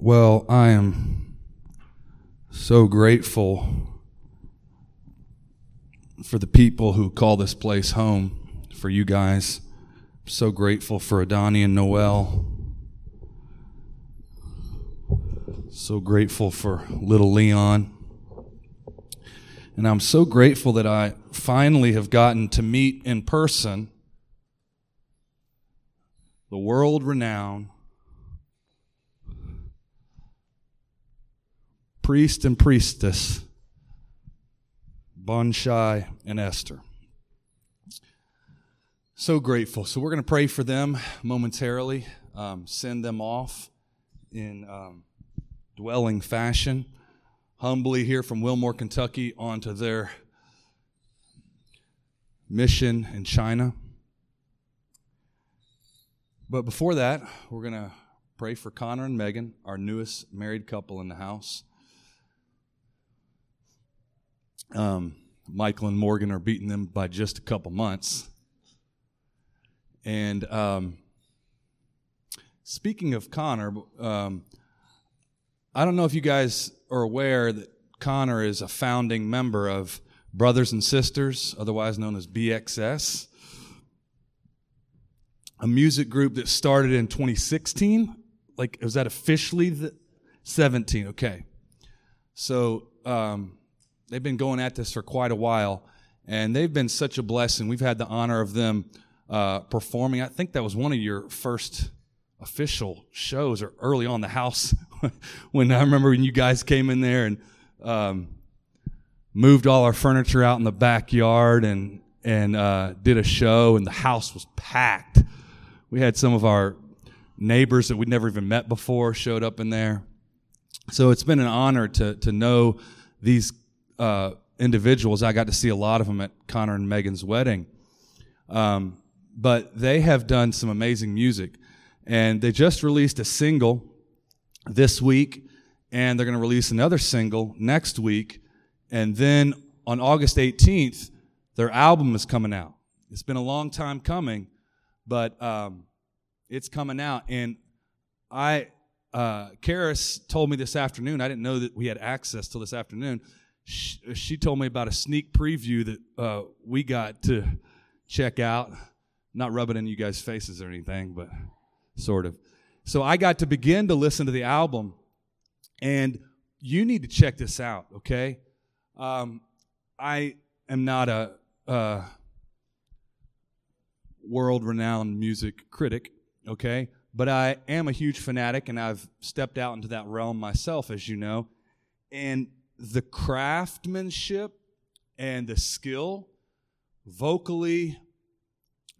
Well, I am so grateful for the people who call this place home, for you guys. I'm so grateful for Adani and Noel. So grateful for little Leon. And I'm so grateful that I finally have gotten to meet in person the world-renowned priest and priestess, Bonsai and Esther. So grateful. So we're going to pray for them momentarily, send them off in dwelling fashion, humbly here from Wilmore, Kentucky, onto their mission in China. But before that, we're going to pray for Connor and Megan, our newest married couple in the house. Michael and Morgan are beating them by just a couple months. And speaking of Connor, I don't know if you guys are aware that Connor is a founding member of Brothers and Sisters, otherwise known as BXS, a music group that started in 2016. Like, was that officially the 17? Okay. So they've been going at this for quite a while, and they've been such a blessing. We've had the honor of them performing. I think that was one of your first official shows, or early on the house, when I remember when you guys came in there and moved all our furniture out in the backyard and did a show, and the house was packed. We had some of our neighbors that we'd never even met before showed up in there. So it's been an honor to know these individuals. I got to see a lot of them at Connor and Megan's wedding. But they have done some amazing music. And they just released a single this week, and they're going to release another single next week. And then on August 18th, their album is coming out. It's been a long time coming, but it's coming out. And Karis told me this afternoon, I didn't know that we had access till this afternoon. She told me about a sneak preview that we got to check out. Not rubbing in you guys' faces or anything, but sort of. So I got to begin to listen to the album, and you need to check this out, okay? I am not a world-renowned music critic, okay? But I am a huge fanatic, and I've stepped out into that realm myself, as you know. And the craftsmanship and the skill, vocally,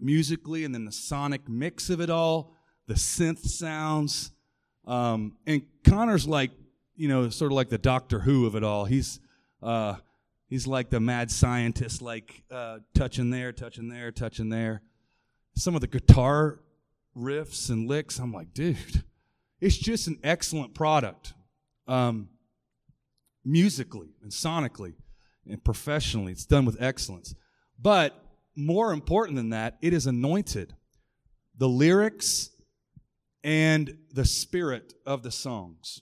musically, and then the sonic mix of it all, the synth sounds, and Connor's like, you know, sort of like the Doctor Who of it all. He's like the mad scientist, like touching there, touching there, touching there. Some of the guitar riffs and licks, I'm like, dude, it's just an excellent product, musically and sonically and professionally. It's done with excellence. But more important than that, it is anointed. The lyrics and the spirit of the songs.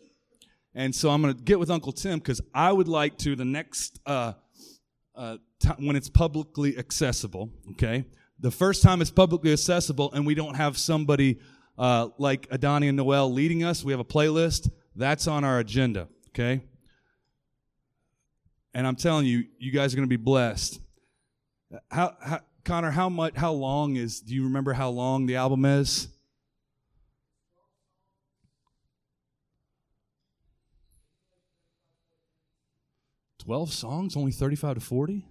And so I'm going to get with Uncle Tim, because I would like to, the next, when it's publicly accessible, okay? The first time it's publicly accessible and we don't have somebody like Adani and Noel leading us, we have a playlist, that's on our agenda, okay? And I'm telling you, you guys are going to be blessed. How Connor, how long is, do you remember how long the album is? Well, songs, only 35 to 40?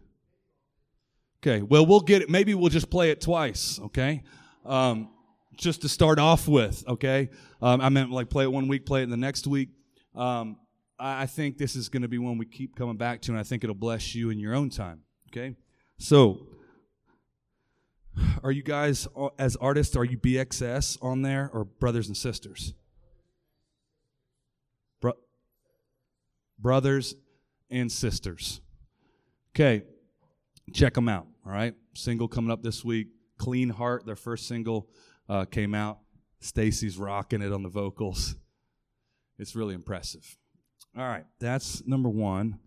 Okay, well, we'll get it. Maybe we'll just play it twice, okay? Just to start off with, okay? I meant like play it one week, play it the next week. I think this is going to be one we keep coming back to, and I think it'll bless you in your own time, okay? So, are you guys, as artists, are you BXS on there, or Brothers and Sisters? Brothers and Sisters. Okay, check them out, all right? Single coming up this week, Clean Heart, their first single came out. Stacy's rocking it on the vocals. It's really impressive. All right, that's number one.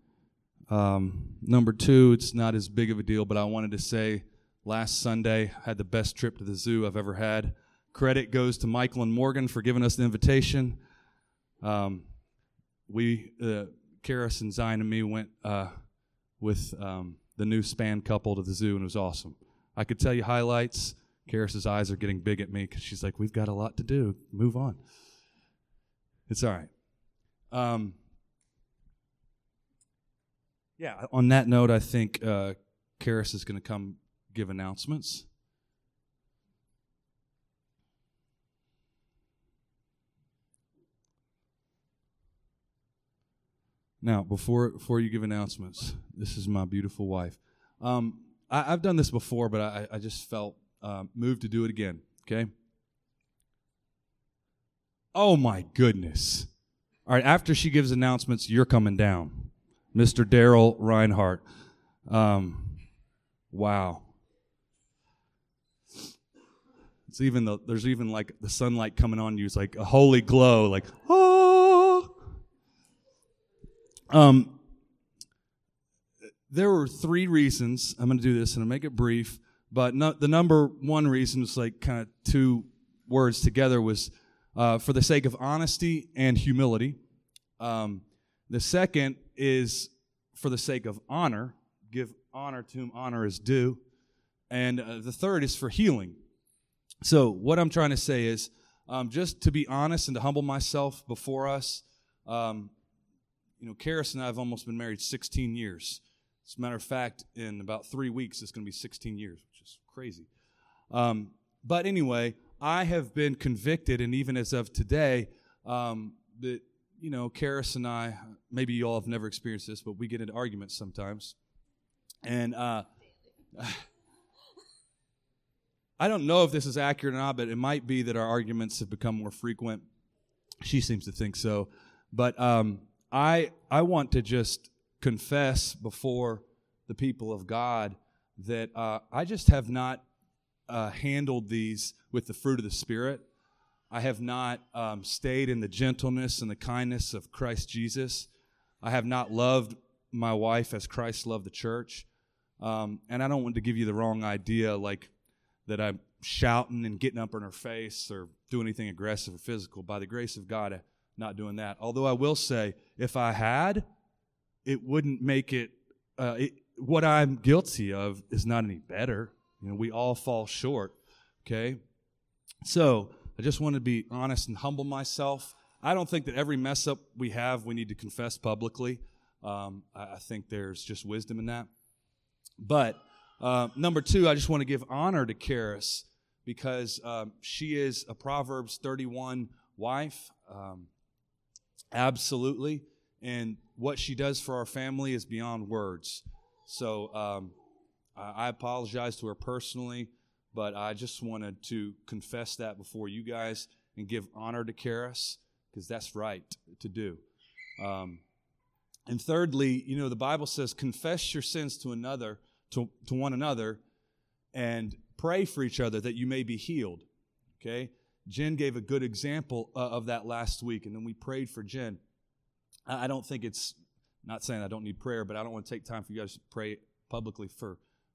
Number two, it's not as big of a deal, but I wanted to say last Sunday I had the best trip to the zoo I've ever had. Credit goes to Michael and Morgan for giving us the invitation. We Karis and Zion and me went with the new span couple to the zoo, and it was awesome. I could tell you highlights. Karis' eyes are getting big at me because she's like, we've got a lot to do. Move on. It's all right. Yeah, on that note, I think Karis is going to come give announcements. Now, before you give announcements, this is my beautiful wife. I've done this before, but I just felt moved to do it again, okay? Oh, my goodness. All right, after she gives announcements, you're coming down. Mr. Daryl Reinhardt. Wow. It's even there's even like the sunlight coming on you. It's like a holy glow, like, oh. There were three reasons. I'm going to do this, and I'll make it brief. But the number one reason was like kind of two words together was for the sake of honesty and humility. The second is for the sake of honor, give honor to whom honor is due. And the third is for healing. So what I'm trying to say is just to be honest and to humble myself before us. Karis and I have almost been married 16 years. As a matter of fact, in about 3 weeks, it's going to be 16 years, which is crazy. But anyway, I have been convicted, and even as of today, that, Karis and I, maybe you all have never experienced this, but we get into arguments sometimes. And I don't know if this is accurate or not, but it might be that our arguments have become more frequent. She seems to think so. But I want to just confess before the people of God that I just have not handled these with the fruit of the Spirit. I have not stayed in the gentleness and the kindness of Christ Jesus. I have not loved my wife as Christ loved the church. And I don't want to give you the wrong idea, like that I'm shouting and getting up in her face or doing anything aggressive or physical. By the grace of God, I'm not doing that. Although I will say, if I had, it wouldn't make it, what I'm guilty of is not any better. We all fall short, okay? So I just want to be honest and humble myself. I don't think that every mess up we have, we need to confess publicly. I think there's just wisdom in that. But number two, I just want to give honor to Karis because she is a Proverbs 31 wife, absolutely. And what she does for our family is beyond words. So I apologize to her personally, but I just wanted to confess that before you guys and give honor to Karis because that's right to do. And thirdly, the Bible says, confess your sins to one another and pray for each other that you may be healed. Okay? Jen gave a good example of that last week, and then we prayed for Jen. I don't think it's, not saying I don't need prayer, but I don't want to take time for you guys to pray publicly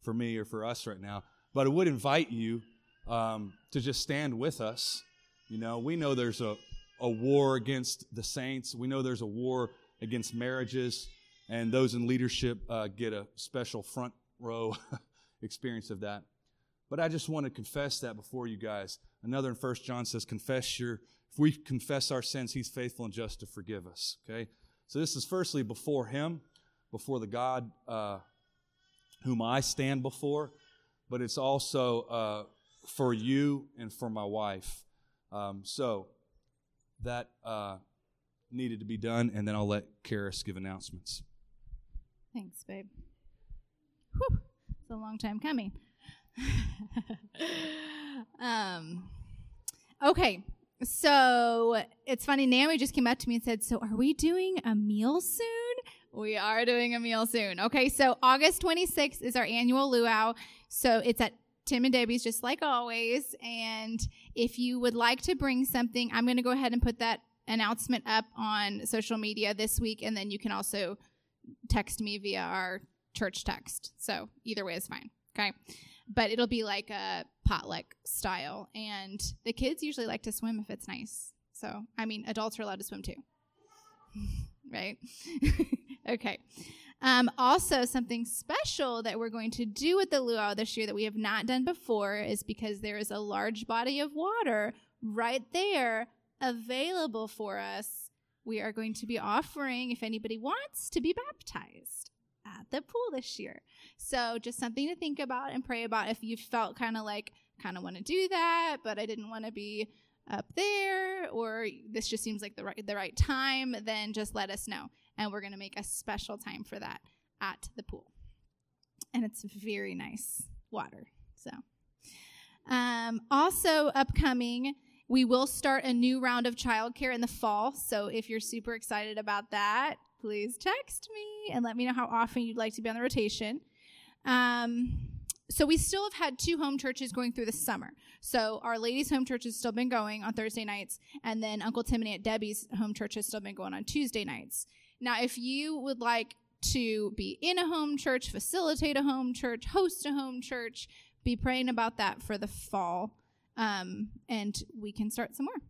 for me or for us right now. But I would invite you to just stand with us. We know there's a war against the saints. We know there's a war against marriages, and those in leadership get a special front row experience of that. But I just want to confess that before you guys. Another in 1 John says, if we confess our sins, he's faithful and just to forgive us. Okay? So this is firstly before him, before the God whom I stand before, but it's also for you and for my wife. So that needed to be done, and then I'll let Karis give announcements. Thanks, babe. Whew, it's a long time coming. Okay. So it's funny, Naomi just came up to me and said, so are we doing a meal soon? We are doing a meal soon. Okay, so August 26th is our annual luau. So it's at Tim and Debbie's, just like always. And if you would like to bring something, I'm going to go ahead and put that announcement up on social media this week, and then you can also text me via our church text. So either way is fine, okay? But it'll be like a potluck style, and the kids usually like to swim if it's nice. So, I mean, adults are allowed to swim too, right? Okay. Also, something special that we're going to do with the luau this year that we have not done before is because there is a large body of water right there available for us. We are going to be offering, if anybody wants, to be baptized at the pool this year. So just something to think about and pray about if you felt kind of want to do that, but I didn't want to be up there, or this just seems like the right time, then just let us know. And we're going to make a special time for that at the pool. And it's very nice water. So, also upcoming, we will start a new round of childcare in the fall. So if you're super excited about that, please text me and let me know how often you'd like to be on the rotation. So we still have had two home churches going through the summer. So our ladies' home church has still been going on Thursday nights, and then Uncle Tim and Aunt Debbie's home church has still been going on Tuesday nights. Now, if you would like to be in a home church, facilitate a home church, host a home church, be praying about that for the fall, and we can start some more.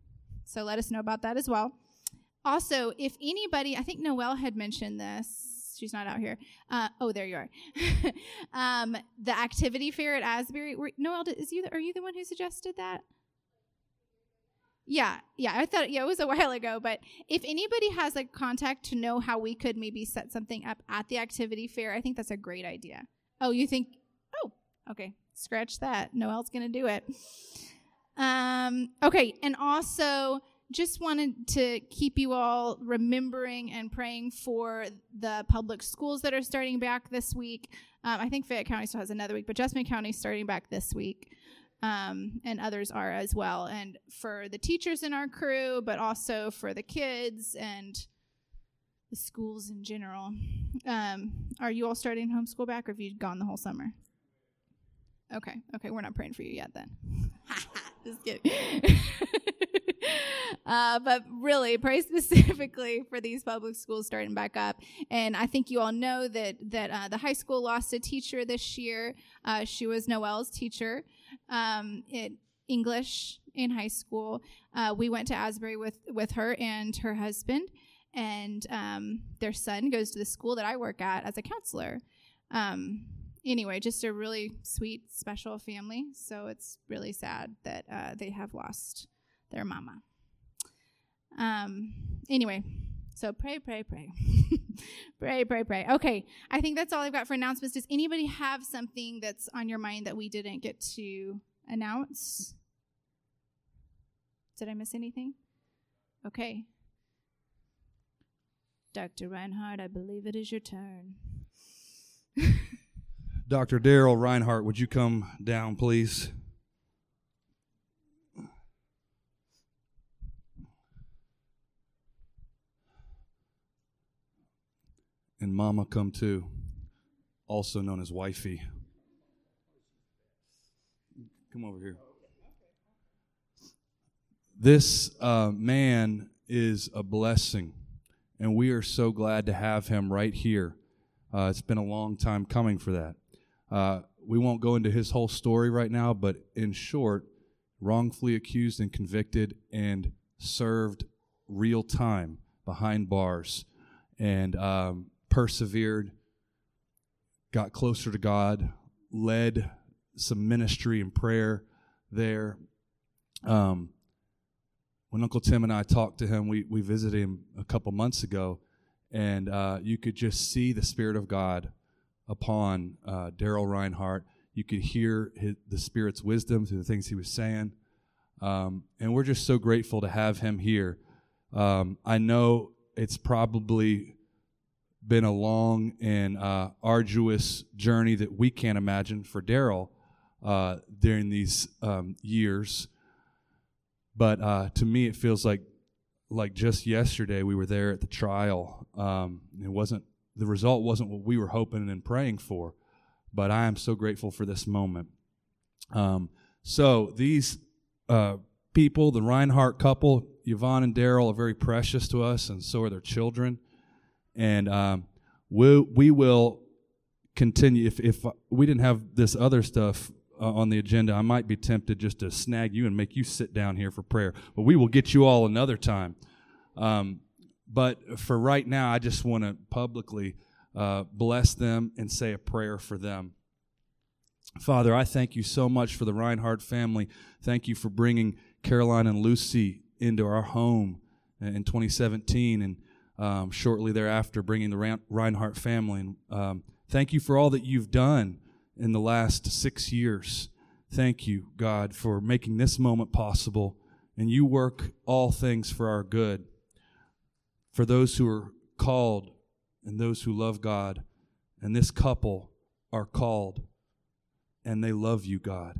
So let us know about that as well. Also, if anybody, I think Noel had mentioned this. She's not out here. Oh, there you are. The activity fair at Asbury. Noel, are you the one who suggested that? Yeah. I thought it was a while ago. But if anybody has contact to know how we could maybe set something up at the activity fair, I think that's a great idea. Oh, you think? Oh, okay. Scratch that. Noel's gonna do it. Okay, and also, just wanted to keep you all remembering and praying for the public schools that are starting back this week. I think Fayette County still has another week, but Jessamine County is starting back this week, and others are as well. And for the teachers in our crew, but also for the kids and the schools in general. Are you all starting homeschool back, or have you gone the whole summer? Okay, we're not praying for you yet then. Just kidding. But really, pray specifically for these public schools starting back up. And I think you all know that the high school lost a teacher this year. She was Noel's teacher in English in high school. We went to Asbury with her and her husband, and their son goes to the school that I work at as a counselor. Anyway, just a really sweet, special family. So it's really sad that they have lost their mama. Anyway, so pray. pray. Okay, I think that's all I've got for announcements. Does anybody have something that's on your mind that we didn't get to announce? Did I miss anything? Okay. Dr. Reinhardt, I believe it is your turn. Dr. Daryl Reinhardt, would you come down, please? And Mama come too, also known as Wifey. Come over here. This man is a blessing, and we are so glad to have him right here. It's been a long time coming for that. We won't go into his whole story right now, but in short, wrongfully accused and convicted and served real time behind bars, and persevered, got closer to God, led some ministry and prayer there. When Uncle Tim and I talked to him, we visited him a couple months ago, and you could just see the Spirit of God upon Daryl Reinhardt. You could hear the Spirit's wisdom through the things he was saying. And we're just so grateful to have him here. I know it's probably been a long and arduous journey that we can't imagine for Daryl during these years. But to me, it feels like just yesterday we were there at the trial. The result wasn't what we were hoping and praying for, but I am so grateful for this moment. So these people, the Reinhardt couple, Yvonne and Daryl are very precious to us, and so are their children. And we will continue. If we didn't have this other stuff on the agenda, I might be tempted just to snag you and make you sit down here for prayer. But we will get you all another time. But for right now, I just want to publicly bless them and say a prayer for them. Father, I thank you so much for the Reinhardt family. Thank you for bringing Caroline and Lucy into our home in 2017 and shortly thereafter bringing the Reinhardt family. And thank you for all that you've done in the last 6 years. Thank you, God, for making this moment possible. And you work all things for our good, for those who are called and those who love God. And this couple are called, and they love you, God.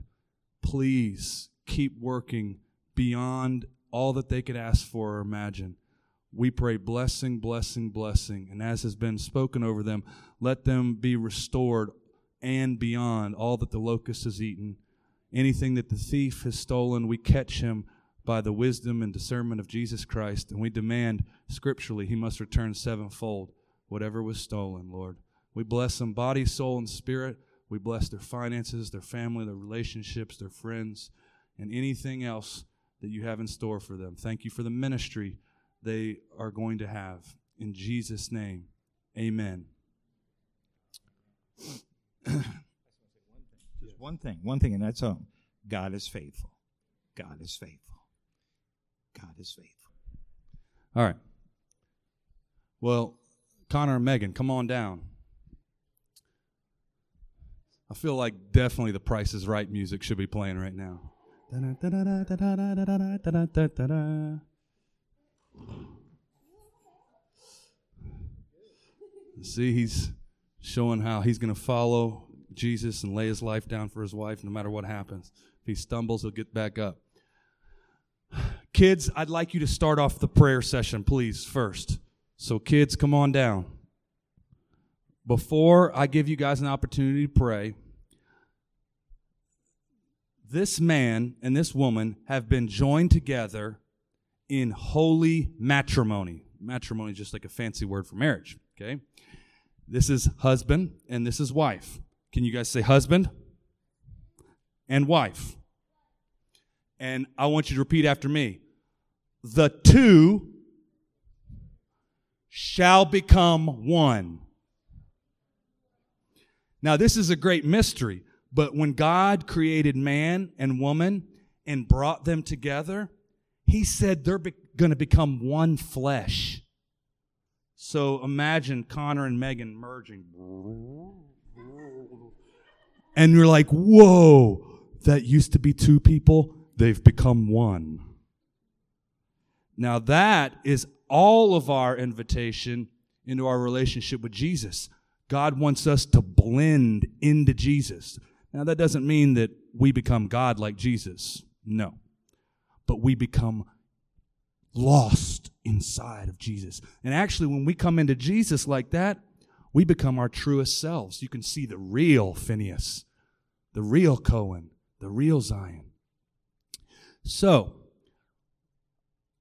Please keep working beyond all that they could ask for or imagine. We pray blessing, blessing, blessing. And as has been spoken over them, let them be restored and beyond all that the locust has eaten. Anything that the thief has stolen, we catch him by the wisdom and discernment of Jesus Christ. And we demand scripturally he must return sevenfold whatever was stolen, Lord. We bless them body, soul, and spirit. We bless their finances, their family, their relationships, their friends, and anything else that you have in store for them. Thank you for the ministry they are going to have. In Jesus' name, amen. Just one thing, and that's all. God is faithful. God is faithful. God is faithful. All right. Well, Connor and Megan, come on down. I feel like definitely the Price is Right music should be playing right now. See, he's showing how he's going to follow Jesus and lay his life down for his wife no matter what happens. If he stumbles, he'll get back up. Kids, I'd like you to start off the prayer session, please, first. So kids, come on down. Before I give you guys an opportunity to pray, this man and this woman have been joined together in holy matrimony. Matrimony is just like a fancy word for marriage, okay? This is husband and this is wife. Can you guys say husband and wife? And I want you to repeat after me. The two shall become one. Now, this is a great mystery, but when God created man and woman and brought them together, he said they're going to become one flesh. So imagine Connor and Megan merging. And you're like, whoa, that used to be two people. They've become one. Now that is all of our invitation into our relationship with Jesus. God wants us to blend into Jesus. Now that doesn't mean that we become God like Jesus. No. But we become lost inside of Jesus. And actually, when we come into Jesus like that, we become our truest selves. You can see the real Phineas, the real Cohen, the real Zion. So,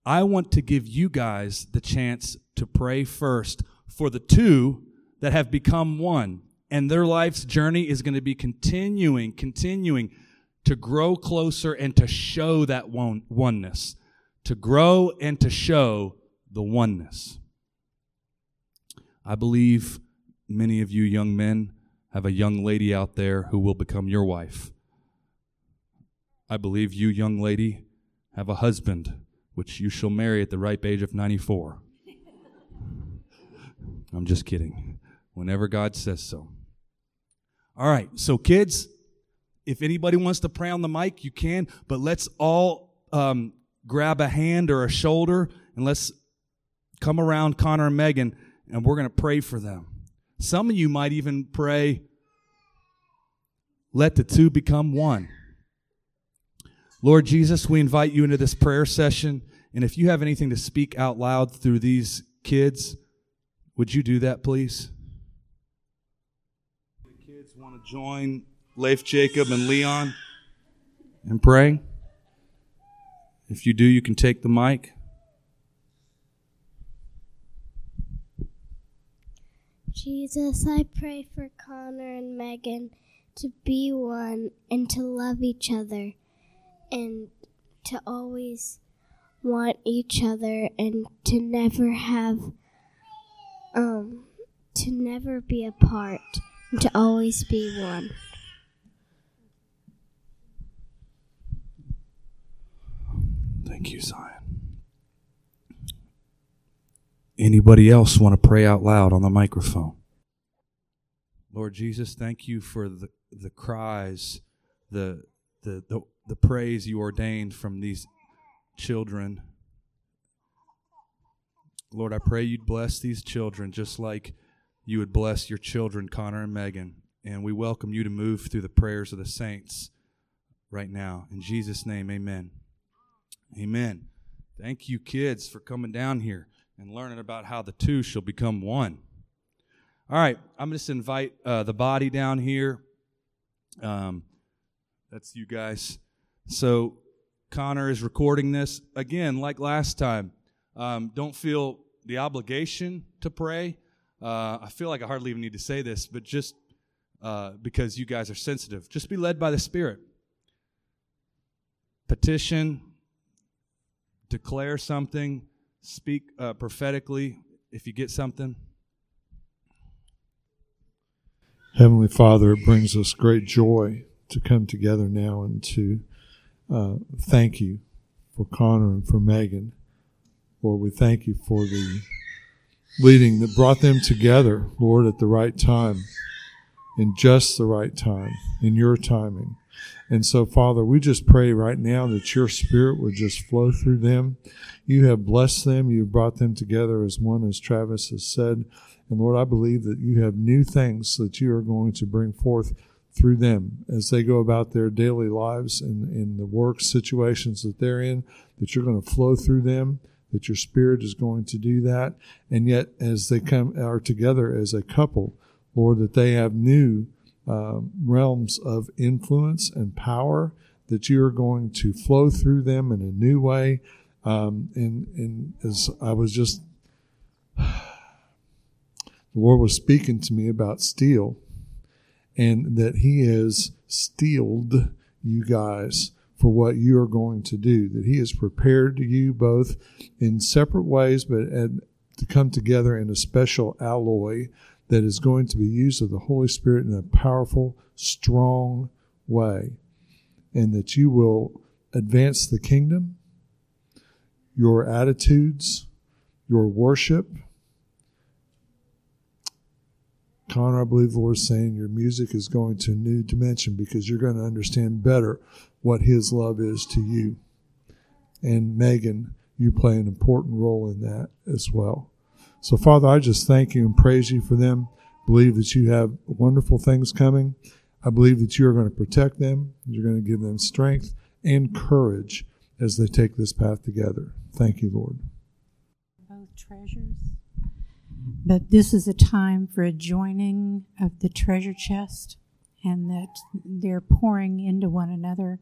I want to give you guys the chance to pray first for the two that have become one. And their life's journey is going to be continuing to grow closer and to show that oneness. To grow and to show the oneness. I believe many of you young men have a young lady out there who will become your wife. I believe you, young lady, have a husband, which you shall marry at the ripe age of 94. I'm just kidding. Whenever God says so. All right, so kids, if anybody wants to pray on the mic, you can, but let's all grab a hand or a shoulder, and let's come around Connor and Megan, and we're going to pray for them. Some of you might even pray, let the two become one. Lord Jesus, we invite you into this prayer session, and if you have anything to speak out loud through these kids, would you do that, please? The kids want to join Leif, Jacob, and Leon in praying. If you do, you can take the mic. Jesus, I pray for Connor and Megan to be one and to love each other and to always want each other and to never have, to never be apart and to always be one. Thank you, Zion. Anybody else want to pray out loud on the microphone? Lord Jesus, thank you for the cries, the praise you ordained from these children. Lord, I pray you'd bless these children just like you would bless your children, Connor and Megan. And we welcome you to move through the prayers of the saints right now. In Jesus' name, amen. Amen. Thank you, kids, for coming down here and learning about how the two shall become one. All right, I'm just going to invite the body down here. That's you guys. So Connor is recording this. Again, like last time, don't feel the obligation to pray. I feel like I hardly even need to say this, but just because you guys are sensitive, just be led by the Spirit. Petition. Declare something, speak prophetically if you get something. Heavenly Father, it brings us great joy to come together now and to thank you for Connor and for Megan. Lord, we thank you for the leading that brought them together, Lord, at the right time, in just the right time, in your timing. And so, Father, we just pray right now that your Spirit would just flow through them. You have blessed them. You have brought them together as one, as Travis has said. And, Lord, I believe that you have new things that you are going to bring forth through them as they go about their daily lives and in the work situations that they're in, that you're going to flow through them, that your Spirit is going to do that. And yet, as they are together as a couple, Lord, that they have new realms of influence and power that you are going to flow through them in a new way. And as I was just, the Lord was speaking to me about steel and that he has steeled you guys for what you are going to do, that he has prepared you both in separate ways, but to come together in a special alloy that is going to be used of the Holy Spirit in a powerful, strong way, and that you will advance the kingdom, your attitudes, your worship. Connor, I believe the Lord is saying your music is going to a new dimension because you're going to understand better what his love is to you. And Megan, you play an important role in that as well. So, Father, I just thank you and praise you for them. I believe that you have wonderful things coming. I believe that you are going to protect them. You're going to give them strength and courage as they take this path together. Thank you, Lord. Both treasures. But this is a time for a joining of the treasure chest and that they're pouring into one another.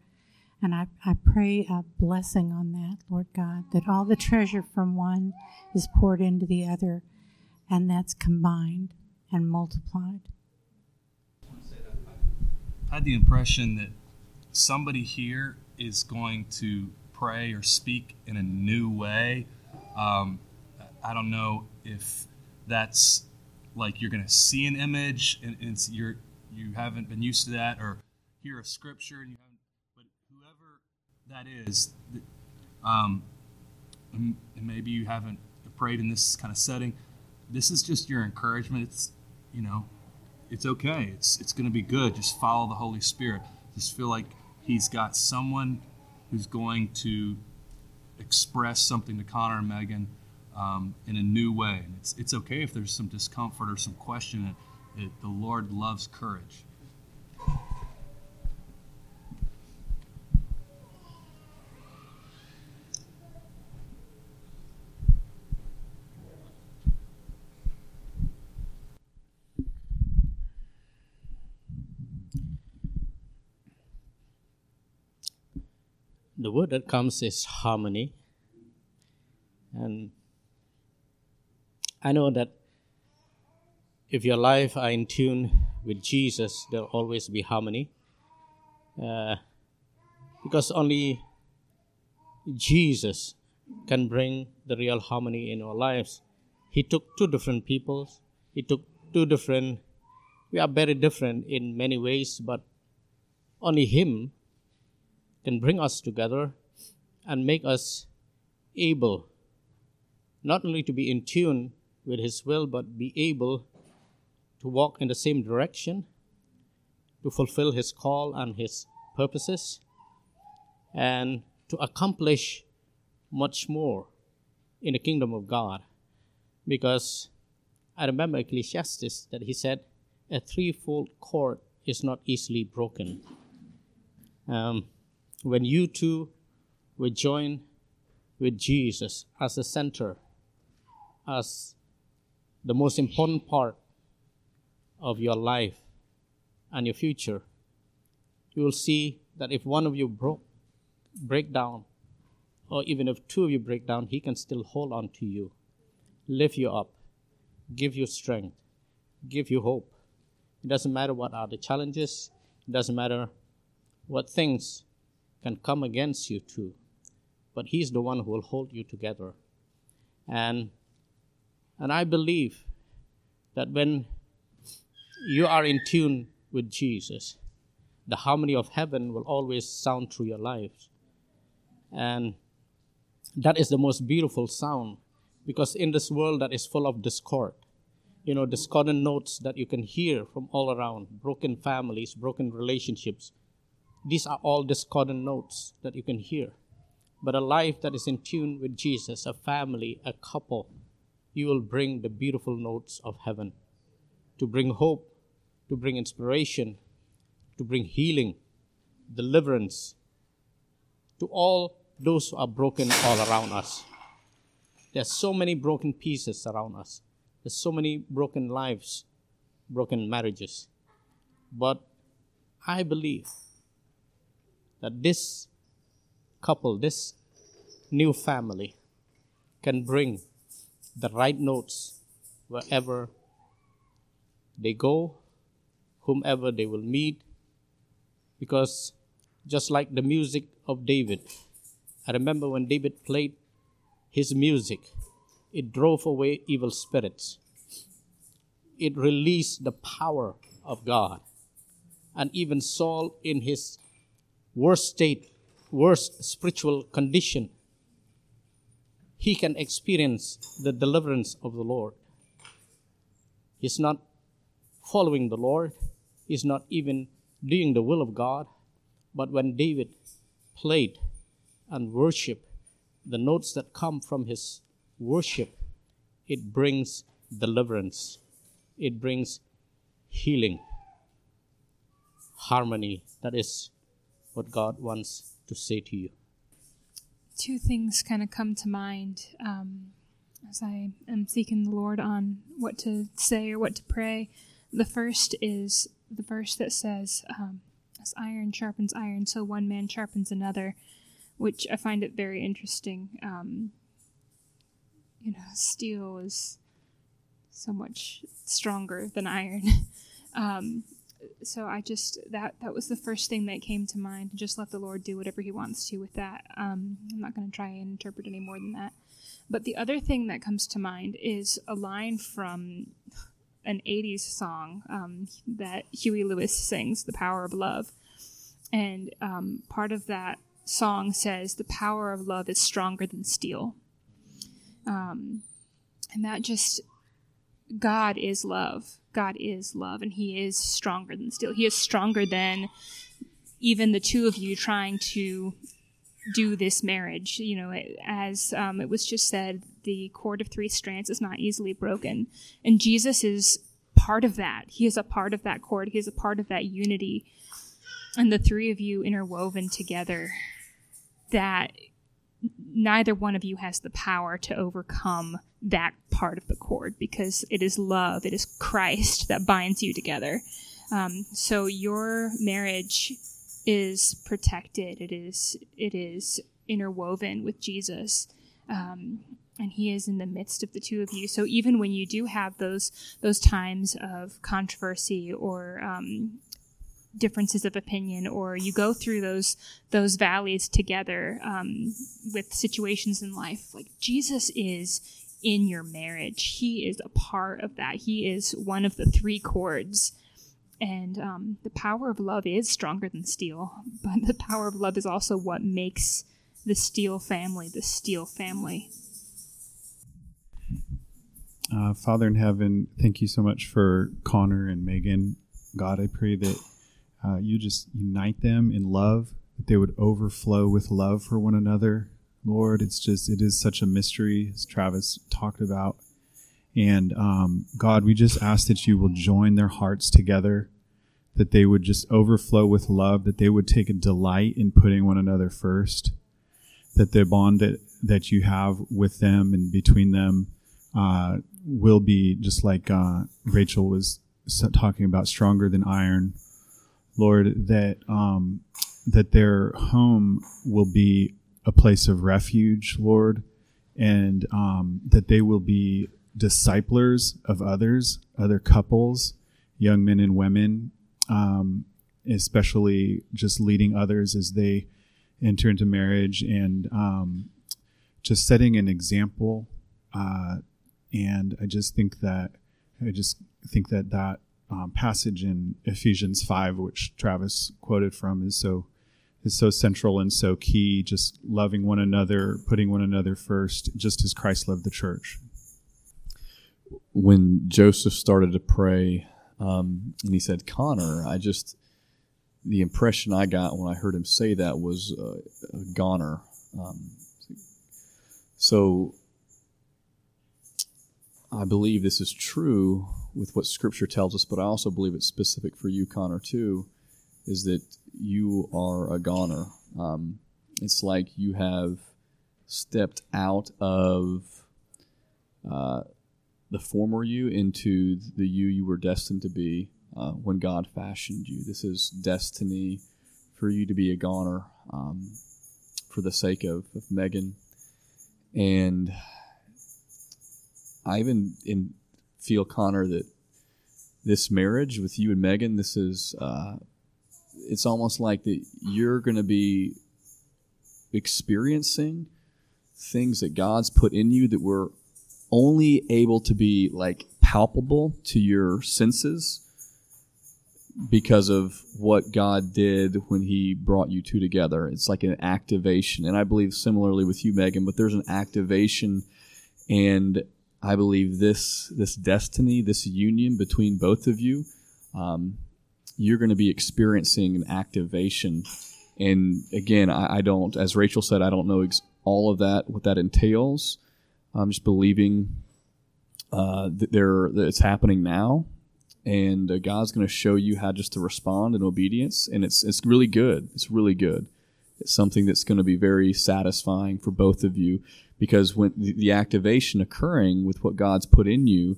And I pray a blessing on that, Lord God, that all the treasure from one is poured into the other, and that's combined and multiplied. I had the impression that somebody here is going to pray or speak in a new way. I don't know if that's like you're going to see an image and it's you haven't been used to that, or hear a scripture and you haven't. That is, and maybe you haven't prayed in this kind of setting. This is just your encouragement. It's, it's okay. It's going to be good. Just follow the Holy Spirit. Just feel like he's got someone who's going to express something to Connor and Megan in a new way. And it's okay if there's some discomfort or some question. The Lord loves courage. The word that comes is harmony. And I know that If your life are in tune with Jesus, there will always be harmony. Because only Jesus can bring the real harmony in our lives. He took two different peoples. We are very different in many ways, but only Him can bring us together and make us able not only to be in tune with His will, but be able to walk in the same direction, to fulfill His call and His purposes, and to accomplish much more in the kingdom of God. Because I remember Ecclesiastes that he said, a threefold cord is not easily broken. When you two will join with Jesus as the center, as the most important part of your life and your future, you will see that if one of you break down, or even if two of you break down, He can still hold on to you, lift you up, give you strength, give you hope. It doesn't matter what are the challenges. It doesn't matter what things can come against you too. But He's the one who will hold you together. And I believe that when you are in tune with Jesus, the harmony of heaven will always sound through your lives. And that is the most beautiful sound. Because in this world that is full of discord, discordant notes that you can hear from all around, broken families, broken relationships, these are all discordant notes that you can hear. But a life that is in tune with Jesus, a family, a couple, you will bring the beautiful notes of heaven to bring hope, to bring inspiration, to bring healing, deliverance to all those who are broken all around us. There's so many broken pieces around us. There's so many broken lives, broken marriages. But I believe that this couple, this new family, can bring the right notes wherever they go, whomever they will meet. Because just like the music of David, I remember when David played his music, it drove away evil spirits. It released the power of God. And even Saul, in his worst state, worst spiritual condition, he can experience the deliverance of the Lord. He's not following the Lord. He's not even doing the will of God. But when David played and worshiped, the notes that come from his worship, it brings deliverance. It brings healing, harmony. That is what God wants to say to you. Two things kind of come to mind as I am seeking the Lord on what to say or what to pray. The first is the verse that says, as iron sharpens iron, so one man sharpens another, which I find it very interesting. Steel is so much stronger than iron. So that was the first thing that came to mind. Just let the Lord do whatever He wants to with that. I'm not going to try and interpret any more than that. But the other thing that comes to mind is a line from an 80s song that Huey Lewis sings, The Power of Love. And part of that song says, the power of love is stronger than steel. And that just, God is love. God is love, and He is stronger than steel. He is stronger than even the two of you trying to do this marriage. As it was just said, the cord of three strands is not easily broken. And Jesus is part of that. He is a part of that cord. He is a part of that unity. And the three of you interwoven together, that neither one of you has the power to overcome that part of the cord, because it is love, it is Christ that binds you together. So your marriage is protected. It is interwoven with Jesus. and he is in the midst of the two of you. So even when you do have those times of controversy or differences of opinion, or you go through those valleys together with situations in life, like Jesus is in your marriage. He is a part of that. He is one of the three cords. And the power of love is stronger than steel, but the power of love is also what makes the steel family the steel family. Father in heaven, thank you so much for Connor and Megan. God, I pray that you just unite them in love, that they would overflow with love for one another. Lord, it is such a mystery, as Travis talked about. And God, we just ask that you will join their hearts together, that they would just overflow with love, that they would take a delight in putting one another first, that the bond that you have with them and between them will be just like Rachel was talking about, stronger than iron. Lord, that their home will be a place of refuge, Lord, and that they will be disciplers of others, other couples, young men and women, especially just leading others as they enter into marriage, and just setting an example. And I just think that passage in Ephesians 5, which Travis quoted from, is so central and so key. Just loving one another, putting one another first, just as Christ loved the church. When Joseph started to pray, and he said, Connor, the impression I got when I heard him say that was a goner. So I believe this is true with what Scripture tells us, but I also believe it's specific for you, Connor, too, is that you are a goner. It's like you have stepped out of the former you into the you were destined to be when God fashioned you. This is destiny for you to be a goner for the sake of Megan. And I even feel, Connor, that this marriage with you and Megan, this is, it's almost like that you're going to be experiencing things that God's put in you that were only able to be like palpable to your senses because of what God did when he brought you two together. It's like an activation. And I believe similarly with you, Megan, but there's an activation, and I believe this destiny, this union between both of you, you're going to be experiencing an activation. And again, I don't, as Rachel said, I don't know all of that, what that entails. I'm just believing that it's happening now, and God's going to show you how just to respond in obedience. And it's really good. It's really good. It's something that's going to be very satisfying for both of you, because when the activation occurring with what God's put in you,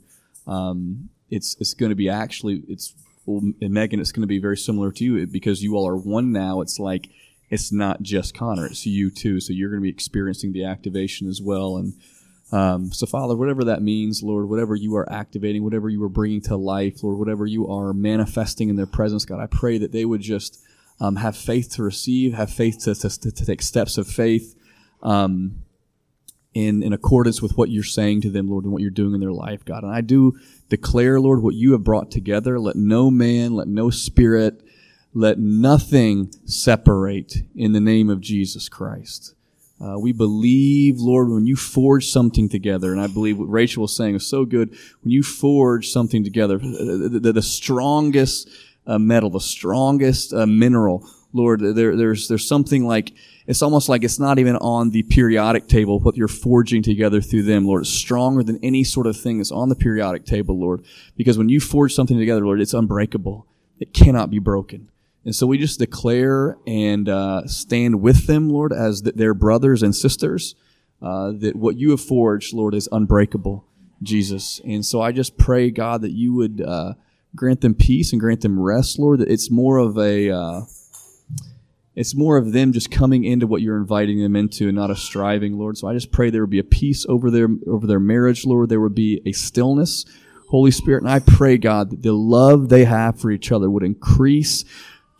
it's going to be and Megan, it's going to be very similar to you because you all are one now. It's like it's not just Connor; it's you too. So you're going to be experiencing the activation as well. And so, Father, whatever that means, Lord, whatever you are activating, whatever you are bringing to life, Lord, whatever you are manifesting in their presence, God, I pray that they would just have faith to receive, have faith to take steps of faith in accordance with what you're saying to them, Lord, and what you're doing in their life, God. And I do declare, Lord, what you have brought together. Let no man, let no spirit, let nothing separate in the name of Jesus Christ. We believe, Lord, when you forge something together, and I believe what Rachel was saying was so good, when you forge something together, the strongest metal, the strongest mineral, Lord, there's something like, it's almost like it's not even on the periodic table, what you're forging together through them, Lord. It's stronger than any sort of thing that's on the periodic table, Lord, because when you forge something together, Lord, it's unbreakable. It cannot be broken. And so we just declare and stand with them, Lord, as their brothers and sisters, that what you have forged, Lord, is unbreakable, Jesus. And so I just pray, God, that you would grant them peace and grant them rest, Lord, that it's more of a It's more of them just coming into what you're inviting them into and not a striving, Lord. So I just pray there would be a peace over their marriage, Lord. There would be a stillness, Holy Spirit. And I pray, God, that the love they have for each other would increase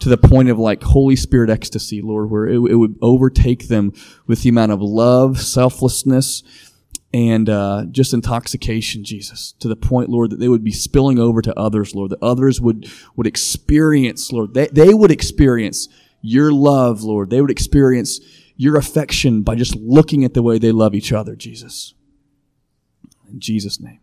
to the point of like Holy Spirit ecstasy, Lord, where it would overtake them with the amount of love, selflessness, and just intoxication, Jesus, to the point, Lord, that they would be spilling over to others, Lord, that others would experience, Lord, they would experience your love, Lord. They would experience your affection by just looking at the way they love each other, Jesus. In Jesus' name.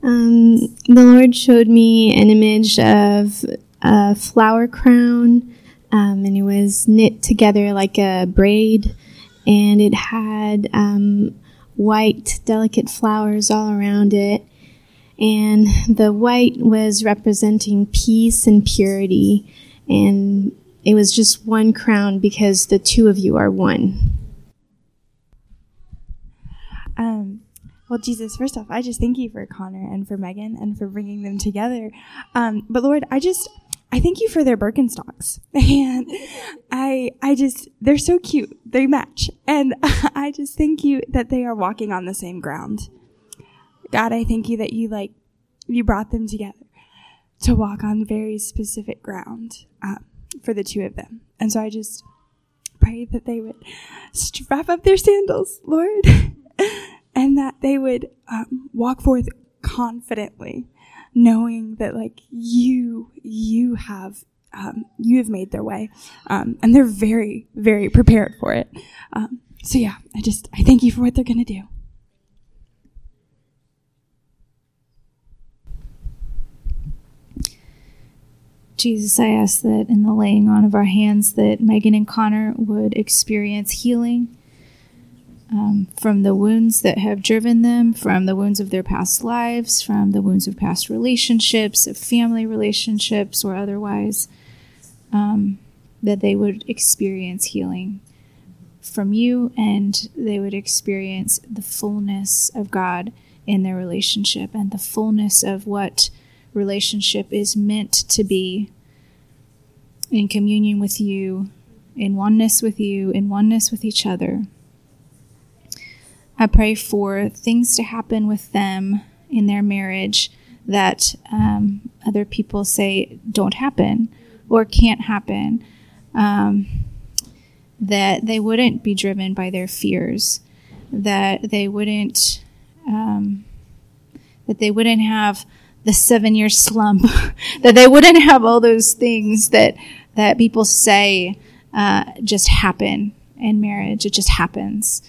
The Lord showed me an image of a flower crown, and it was knit together like a braid, and it had white, delicate flowers all around it. And the white was representing peace and purity. And it was just one crown because the two of you are one. Well, Jesus, first off, I just thank you for Connor and for Megan and for bringing them together. But Lord, I thank you for their Birkenstocks. And they're so cute. They match. And I just thank you that they are walking on the same ground. God, I thank you that you brought them together to walk on very specific ground for the two of them. And so I just pray that they would strap up their sandals, Lord, and that they would walk forth confidently, knowing that you have made their way, and they're very, very prepared for it. So yeah, I thank you for what they're going to do. Jesus, I ask that in the laying on of our hands that Megan and Connor would experience healing from the wounds that have driven them, from the wounds of their past lives, from the wounds of past relationships, of family relationships or otherwise, that they would experience healing from you and they would experience the fullness of God in their relationship and the fullness of what relationship is meant to be, in communion with you, in oneness with you, in oneness with each other. I pray for things to happen with them in their marriage that other people say don't happen or can't happen, that they wouldn't be driven by their fears, that they wouldn't have the 7-year slump, that they wouldn't have all those things that people say just happen in marriage. It just happens.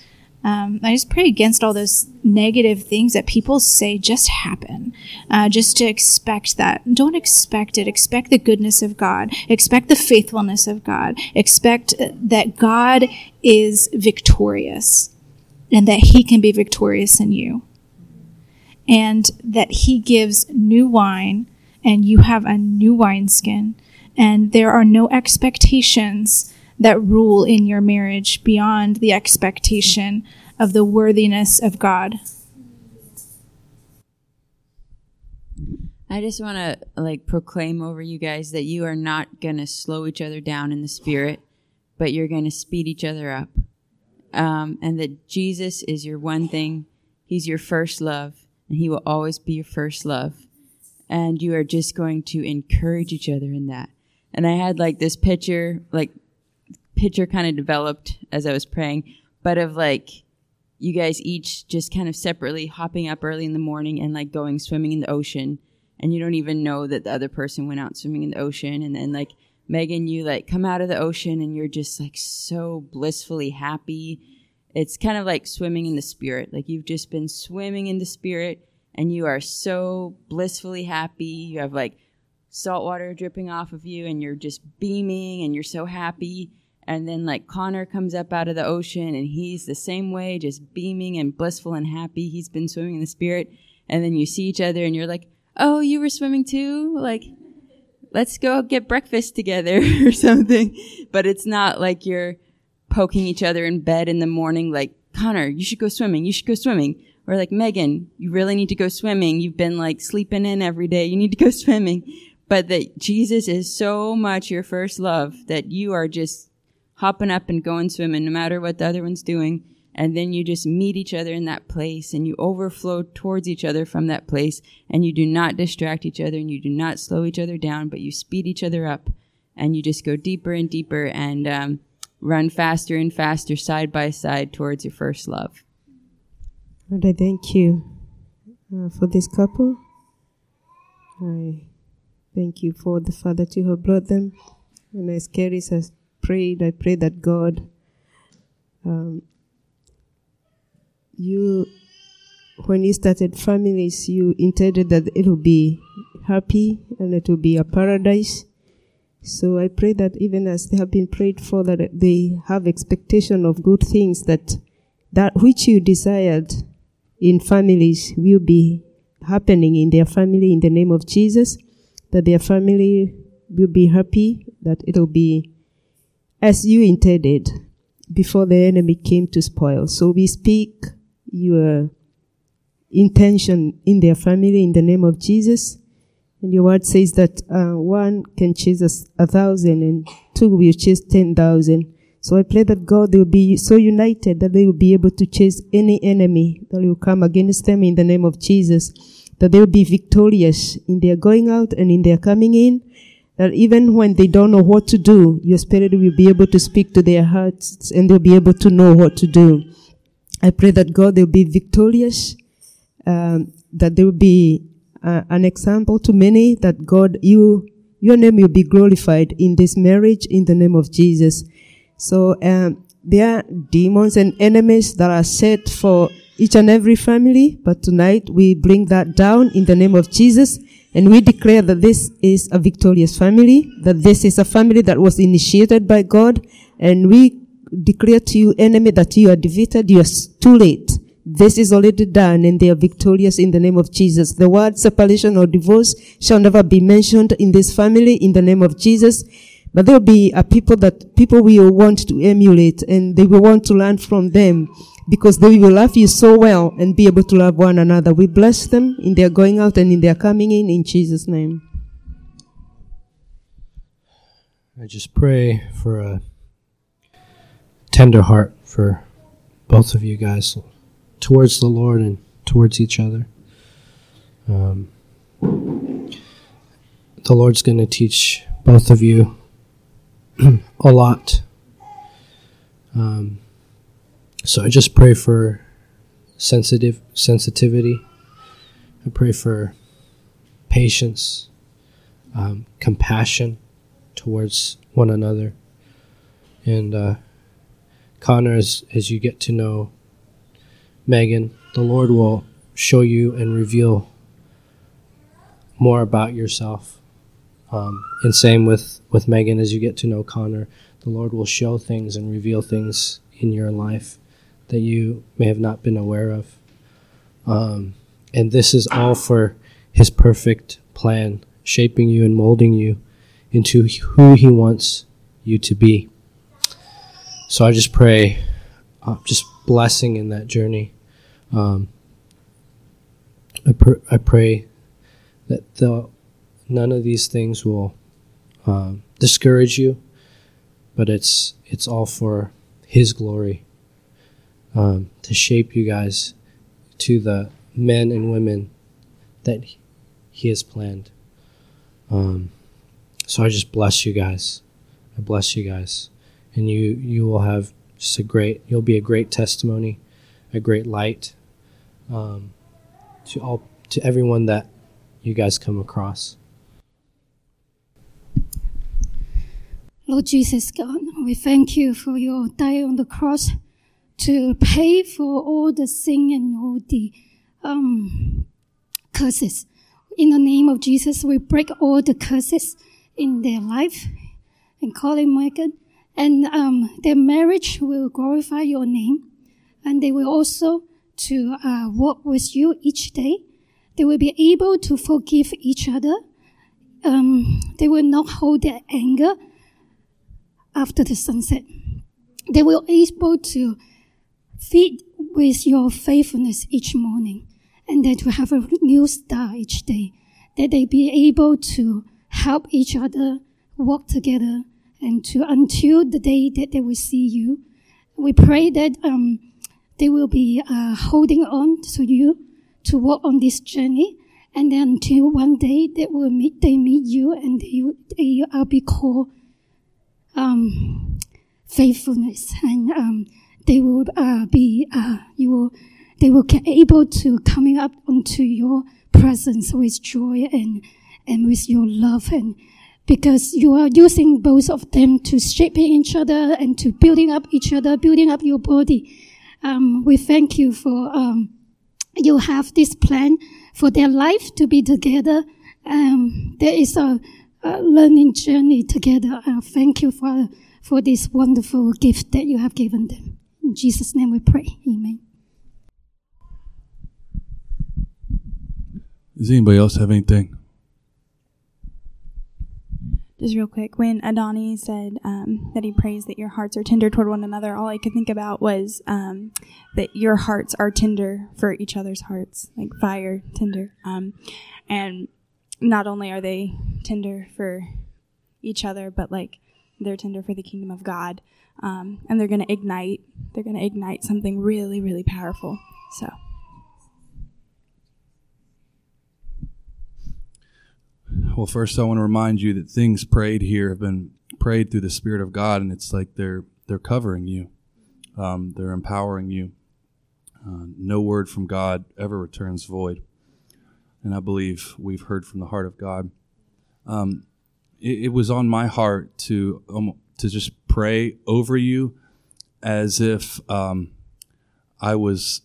I just pray against all those negative things that people say just happen, just to expect that. Don't expect it. Expect the goodness of God. Expect the faithfulness of God. Expect that God is victorious and that he can be victorious in you. And that he gives new wine, and you have a new wineskin, and there are no expectations that rule in your marriage beyond the expectation of the worthiness of God. I just want to proclaim over you guys that you are not going to slow each other down in the spirit, but you're going to speed each other up. And that Jesus is your one thing. He's your first love. And he will always be your first love. And you are just going to encourage each other in that. And I had this picture, kind of developed as I was praying, but of you guys each just kind of separately hopping up early in the morning and going swimming in the ocean. And you don't even know that the other person went out swimming in the ocean. And then Megan, you come out of the ocean and you're just so blissfully happy. It's kind of like swimming in the spirit. You've just been swimming in the spirit and you are so blissfully happy. You have salt water dripping off of you and you're just beaming and you're so happy. And then Connor comes up out of the ocean and he's the same way, just beaming and blissful and happy. He's been swimming in the spirit. And then you see each other and you're oh, you were swimming too? Let's go get breakfast together or something. But it's not you're poking each other in bed in the morning, Connor, you should go swimming. You should go swimming. Or Megan, you really need to go swimming. You've been sleeping in every day. You need to go swimming. but that Jesus is so much your first love that you are just hopping up and going swimming no matter what the other one's doing. And then you just meet each other in that place and you overflow towards each other from that place, and you do not distract each other and you do not slow each other down, but you speed each other up and you just go deeper and deeper and run faster and faster side by side towards your first love. Lord, I thank you for this couple. I thank you for the Father to have brought them. And as Karis has prayed, I pray that God, you, when you started families, you intended that it will be happy and it will be a paradise. So I pray that even as they have been prayed for, that they have expectation of good things, that which you desired in families will be happening in their family in the name of Jesus, that their family will be happy, that it will be as you intended before the enemy came to spoil. So we speak your intention in their family in the name of Jesus. And your word says that one can chase 1,000 and two will chase 10,000. So I pray that God will be so united that they will be able to chase any enemy that will come against them in the name of Jesus, that they will be victorious in their going out and in their coming in, that even when they don't know what to do, your Spirit will be able to speak to their hearts and they'll be able to know what to do. I pray that God will be victorious, that they will be an example to many, that God, your name will be glorified in this marriage in the name of Jesus. So there are demons and enemies that are set for each and every family, but tonight we bring that down in the name of Jesus, and we declare that this is a victorious family, that this is a family that was initiated by God, and we declare to you, enemy, that you are defeated, you are too late. This is already done, and they are victorious in the name of Jesus. The word separation or divorce shall never be mentioned in this family in the name of Jesus. But there will be a people that people will want to emulate, and they will want to learn from them because they will love you so well and be able to love one another. We bless them in their going out and in their coming in Jesus' name. I just pray for a tender heart for both of you guys, towards the Lord and towards each other. The Lord's going to teach both of you a lot. So I just pray for sensitivity. I pray for patience, compassion towards one another. And Connor, as you get to know Megan, the Lord will show you and reveal more about yourself. And same with Megan, as you get to know Connor, the Lord will show things and reveal things in your life that you may have not been aware of. And this is all for His perfect plan, shaping you and molding you into who He wants you to be. So I just pray, just blessing in that journey. I pray that none of these things will discourage you, but it's all for His glory, to shape you guys to the men and women that He has planned. So I just bless you guys. I bless you guys, and you will have just you'll be a great testimony, a great light to everyone that you guys come across. Lord Jesus God, we thank you for your dying on the cross to pay for all the sin and all the curses. In the name of Jesus, we break all the curses in their life and call it Michael. And their marriage will glorify your name. And they will also to walk with you each day. They will be able to forgive each other. They will not hold their anger after the sunset. They will be able to feed with your faithfulness each morning. And that will have a new start each day. That they be able to help each other, work together, and to until the day that they will see you. We pray that they will be holding on to you to walk on this journey, and then until one day they meet you, and they will be called faithfulness, and they will be able to coming up onto your presence with joy and with your love, and because you are using both of them to shaping each other and to building up each other, building up your body. We thank you for you have this plan for their life to be together. There is a learning journey together. Thank you for this wonderful gift that you have given them. In Jesus' name we pray. Amen. Does anybody else have anything? Just real quick, when Adani said that he prays that your hearts are tender toward one another, all I could think about was that your hearts are tender for each other's hearts, like fire, tender. And not only are they tender for each other, but like they're tender for the kingdom of God. And they're going to ignite something really, really powerful. So. Well, first I want to remind you that things prayed here have been prayed through the Spirit of God, and it's like they're covering you. They're empowering you. No word from God ever returns void. And I believe we've heard from the heart of God. It was on my heart to just pray over you as if I was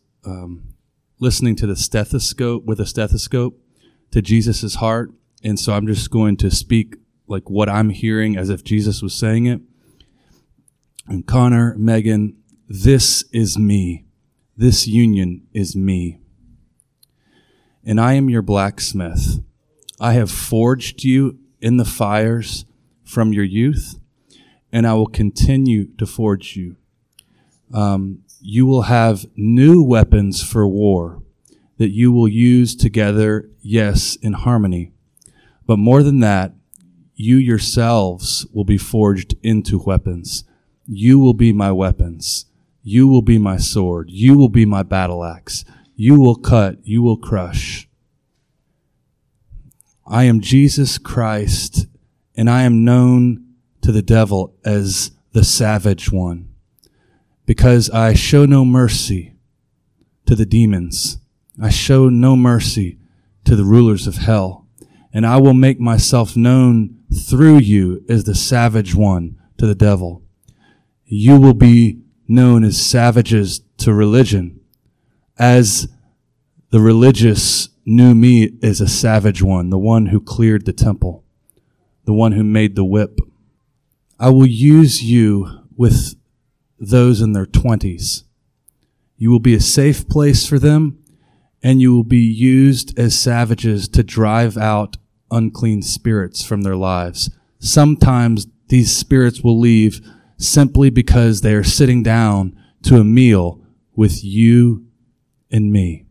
listening to the stethoscope with a stethoscope to Jesus's heart. And so I'm just going to speak like what I'm hearing as if Jesus was saying it. And Connor, Megan, this is me. This union is me. And I am your blacksmith. I have forged you in the fires from your youth, and I will continue to forge you. You will have new weapons for war that you will use together, yes, in harmony. But more than that, you yourselves will be forged into weapons. You will be my weapons. You will be my sword. You will be my battle axe. You will cut. You will crush. I am Jesus Christ, and I am known to the devil as the savage one, because I show no mercy to the demons. I show no mercy to the rulers of hell. And I will make myself known through you as the savage one to the devil. You will be known as savages to religion, as the religious knew me as a savage one, the one who cleared the temple, the one who made the whip. I will use you with those in their 20s. You will be a safe place for them, and you will be used as savages to drive out unclean spirits from their lives. Sometimes these spirits will leave simply because they are sitting down to a meal with you and me,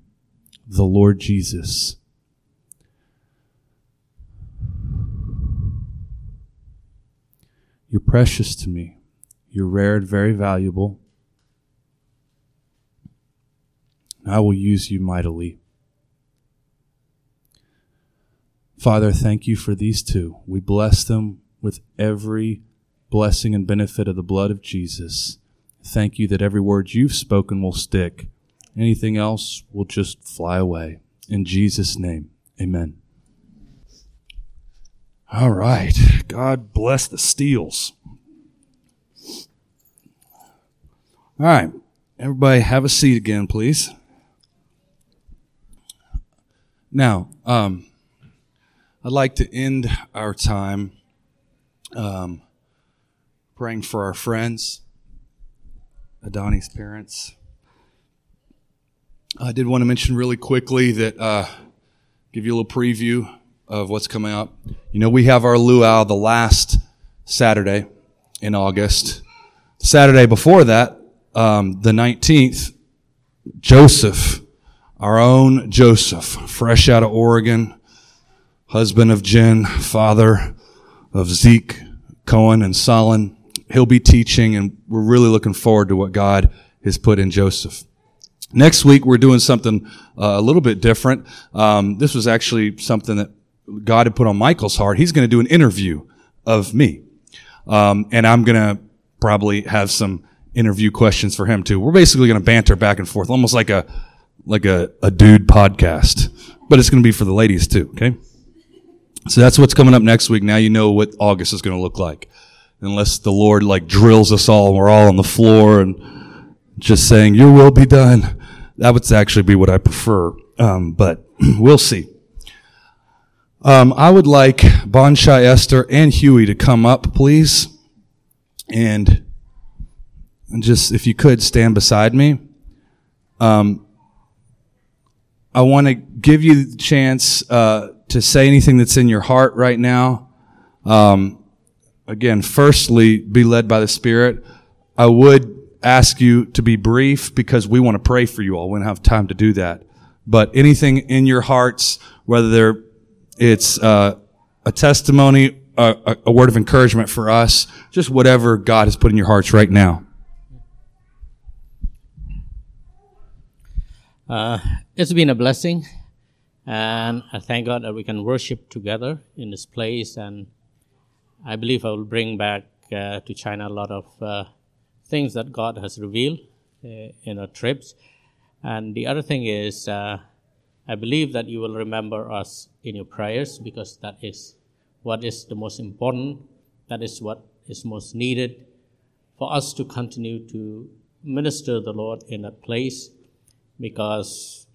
the Lord Jesus. You're precious to me. You're rare and very valuable. I will use you mightily. Father, thank you for these two. We bless them with every blessing and benefit of the blood of Jesus. Thank you that every word you've spoken will stick. Anything else will just fly away. In Jesus' name, amen. All right. God bless the Steels. All right. Everybody have a seat again, please. Now, I'd like to end our time praying for our friends, Adani's parents. I did want to mention really quickly that give you a little preview of what's coming up. You know, we have our luau the last Saturday in August. Saturday before that, the 19th, Joseph, our own Joseph, fresh out of Oregon, husband of Jen, father of Zeke, Cohen, and Solon. He'll be teaching, and we're really looking forward to what God has put in Joseph. Next week, we're doing something a little bit different. This was actually something that God had put on Michael's heart. He's going to do an interview of me, and I'm going to probably have some interview questions for him too. We're basically going to banter back and forth, almost like a dude podcast, but it's going to be for the ladies too, okay? So that's what's coming up next week. Now you know what August is going to look like, unless the Lord drills us all and we're all on the floor and just saying, your will be done. That would actually be what I prefer, but we'll see. I would like Bonsai, Esther, and Huey to come up, please, and just, if you could, stand beside me. I want to give you the chance to say anything that's in your heart right now. Again, firstly, be led by the Spirit. I would ask you to be brief because we want to pray for you all. We don't have time to do that. But anything in your hearts, whether it's a testimony, a word of encouragement for us, just whatever God has put in your hearts right now. It's been a blessing, and I thank God that we can worship together in this place, and I believe I will bring back to China a lot of things that God has revealed in our trips. And the other thing is, I believe that you will remember us in your prayers, because that is what is the most important, that is what is most needed for us to continue to minister the Lord in that place. Because,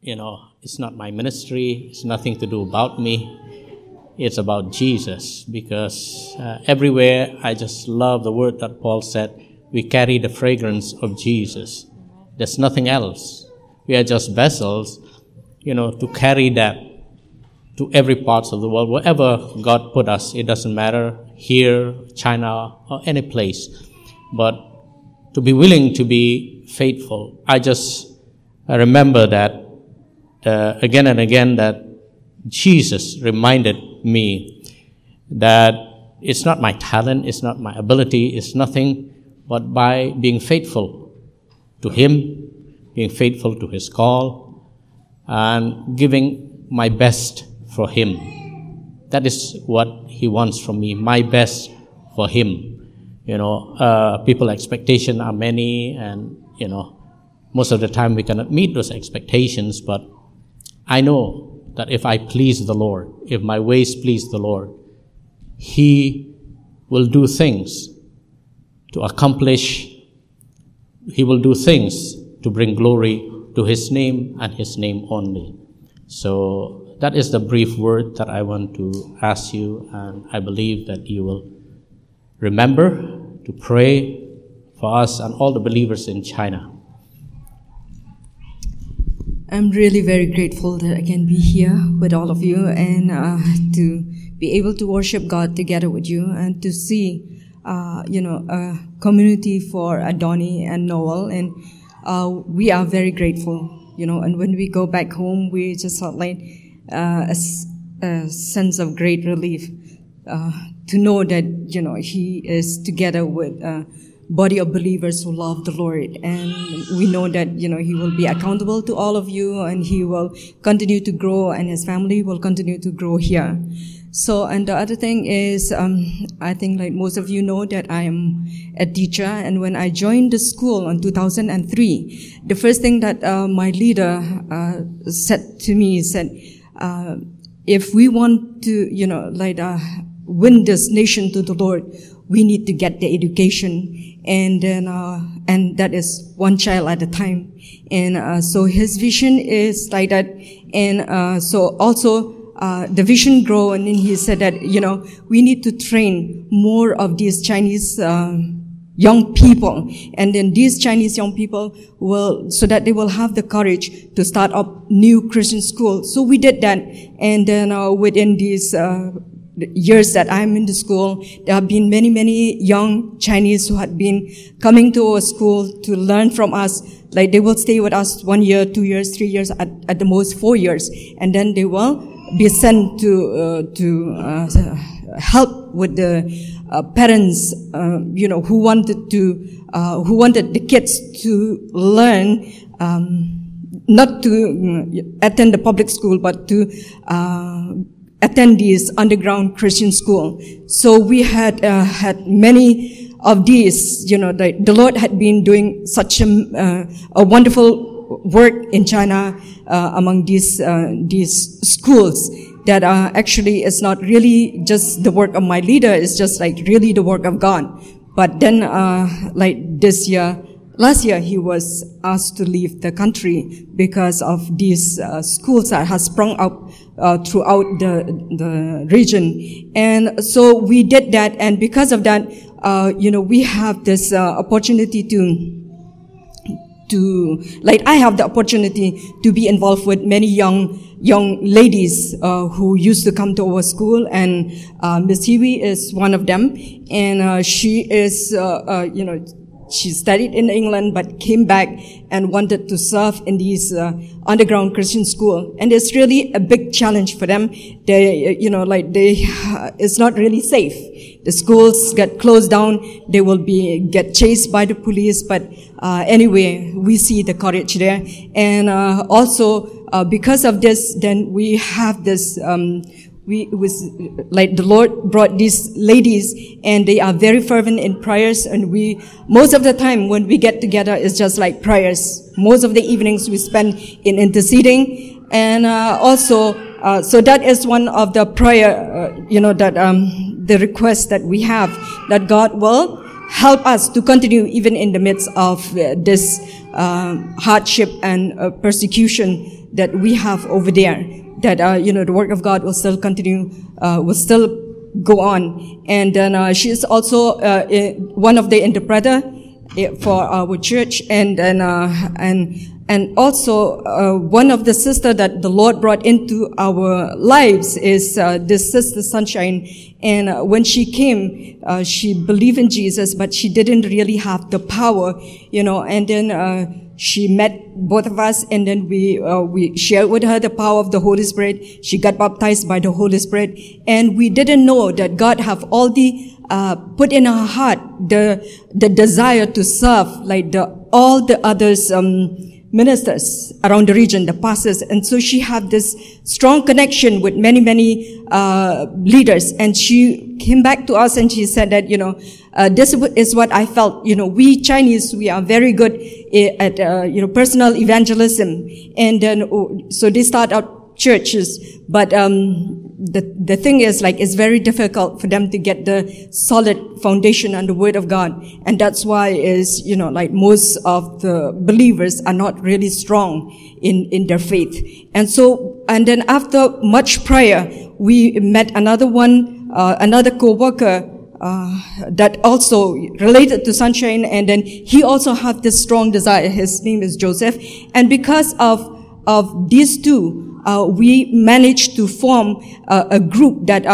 it's not my ministry. It's nothing to do about me. It's about Jesus. Because everywhere I just love the word that Paul said, we carry the fragrance of Jesus. There's nothing else. We are just vessels, to carry that to every part of the world. Wherever God put us, it doesn't matter, here, China, or any place. But to be willing to be faithful. I remember that again and again, that Jesus reminded me that it's not my talent, it's not my ability, it's nothing, but by being faithful to Him, being faithful to His call, and giving my best for Him. That is what He wants from me, my best for Him. People's expectations are many, and most of the time we cannot meet those expectations, but I know that if I please the Lord, if my ways please the Lord, He will do things to accomplish. He will do things to bring glory to His name and His name only. So that is the brief word that I want to ask you, and I believe that you will remember to pray for us and all the believers in China. I'm really very grateful that I can be here with all of you, and to be able to worship God together with you, and to see, a community for Adani and Noel. And we are very grateful, and when we go back home, we just felt like a sense of great relief to know that, He is together with body of believers who love the Lord, and we know that He will be accountable to all of you, and He will continue to grow, and His family will continue to grow here. So, and the other thing is, I think most of you know that I am a teacher, and when I joined the school in 2003, the first thing that my leader said to me is that if we want to win this nation to the Lord, we need to get the education, and then and that is one child at a time. And so his vision is like that, and so also the vision grow. And then he said that we need to train more of these Chinese young people, and then these Chinese young people will, so that they will have the courage to start up new Christian school. So we did that, and then within these years that I'm in the school, there have been many, many young Chinese who had been coming to our school to learn from us. Like they will stay with us 1 year, 2 years, 3 years, at the most 4 years, and then they will be sent to help with the parents, who wanted the kids to learn, not to attend the public school, but to attend these underground Christian school. So we had had many of these, the Lord had been doing such a wonderful work in China among these schools that actually it's not really just the work of my leader, it's just like really the work of God. But then last year he was asked to leave the country because of these schools that has sprung up throughout the region. And so we did that, and because of that, we have this opportunity I have the opportunity to be involved with many young ladies who used to come to our school, and Miss Hiwi is one of them, and she is she studied in England but came back and wanted to serve in these underground Christian school. And it's really a big challenge for them. It's not really safe. The schools get closed down. They will get chased by the police. But anyway, we see the courage there. And also because of this, then we have this. The Lord brought these ladies, and they are very fervent in prayers, and most of the time when we get together, it's just like prayers. Most of the evenings we spend in interceding, and so that is one of the prayer, the request that we have, that God will help us to continue even in the midst of this hardship and persecution that we have over there. That the work of God will still continue, will still go on. And then she is also one of the interpreter for our church, and then also one of the sister that the Lord brought into our lives is this sister Sunshine. And when she came, she believed in Jesus, but she didn't really have the power, and then. She met both of us, and then we shared with her the power of the Holy Spirit. She got baptized by the Holy Spirit, and we didn't know that God have already put in her heart the desire to serve like all the others ministers around the region, the pastors. And so she had this strong connection with many, many leaders. And she came back to us and she said that, this is what I felt. We Chinese, we are very good at, personal evangelism. And then, so they start out churches, but the thing is, like, it's very difficult for them to get the solid foundation and the word of God. And that's why is, most of the believers are not really strong in their faith. And so, and then after much prayer, we met another co-worker, that also related to Sunshine. And then he also had this strong desire. His name is Joseph. And because of these two, we managed to form a group that,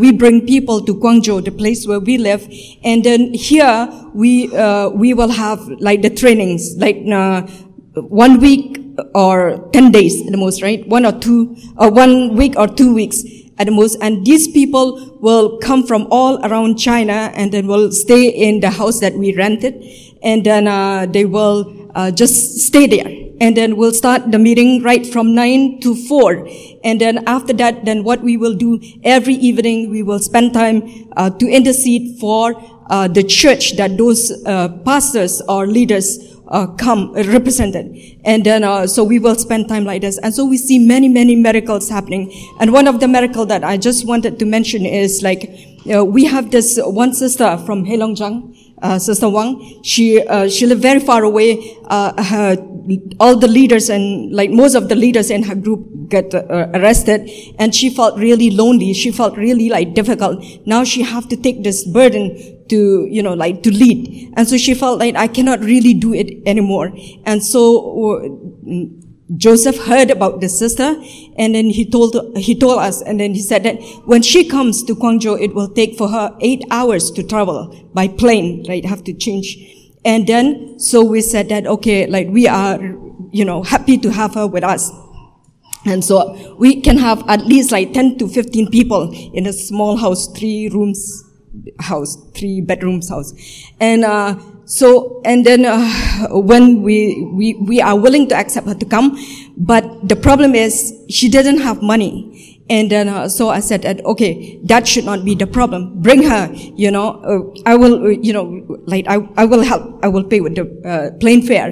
we bring people to Guangzhou, the place where we live. And then here we will have like the trainings, like 1 week or 10 days at the most, right? 1 week or 2 weeks at the most. And these people will come from all around China, and then will stay in the house that we rented. And then, they will, just stay there. And then we'll start the meeting right from 9 to 4. And then after that, then what we will do every evening, we will spend time to intercede for the church that those pastors or leaders come represented. And then so we will spend time like this. And so we see many, many miracles happening. And one of the miracles that I just wanted to mention is like we have this one sister from Heilongjiang. Sister Wang, she lived very far away. All the leaders and like most of the leaders in her group get arrested, and she felt really lonely. She felt really like difficult. Now she have to take this burden to, to lead. And so she felt like I cannot really do it anymore. And so Joseph heard about the sister, and then he told us, and then he said that when she comes to Guangzhou, it will take for her 8 hours to travel by plane, right? Have to change. And then, so we said that, okay, like we are, you know, happy to have her with us. And so we can have at least like 10 to 15 people in a small house, 3 bedrooms house. And, when we are willing to accept her to come, but the problem is she didn't have money. And then, so I said that, okay, that should not be the problem. Bring her, you know, I will, you know, like, I will help. I will pay with the, plane fare.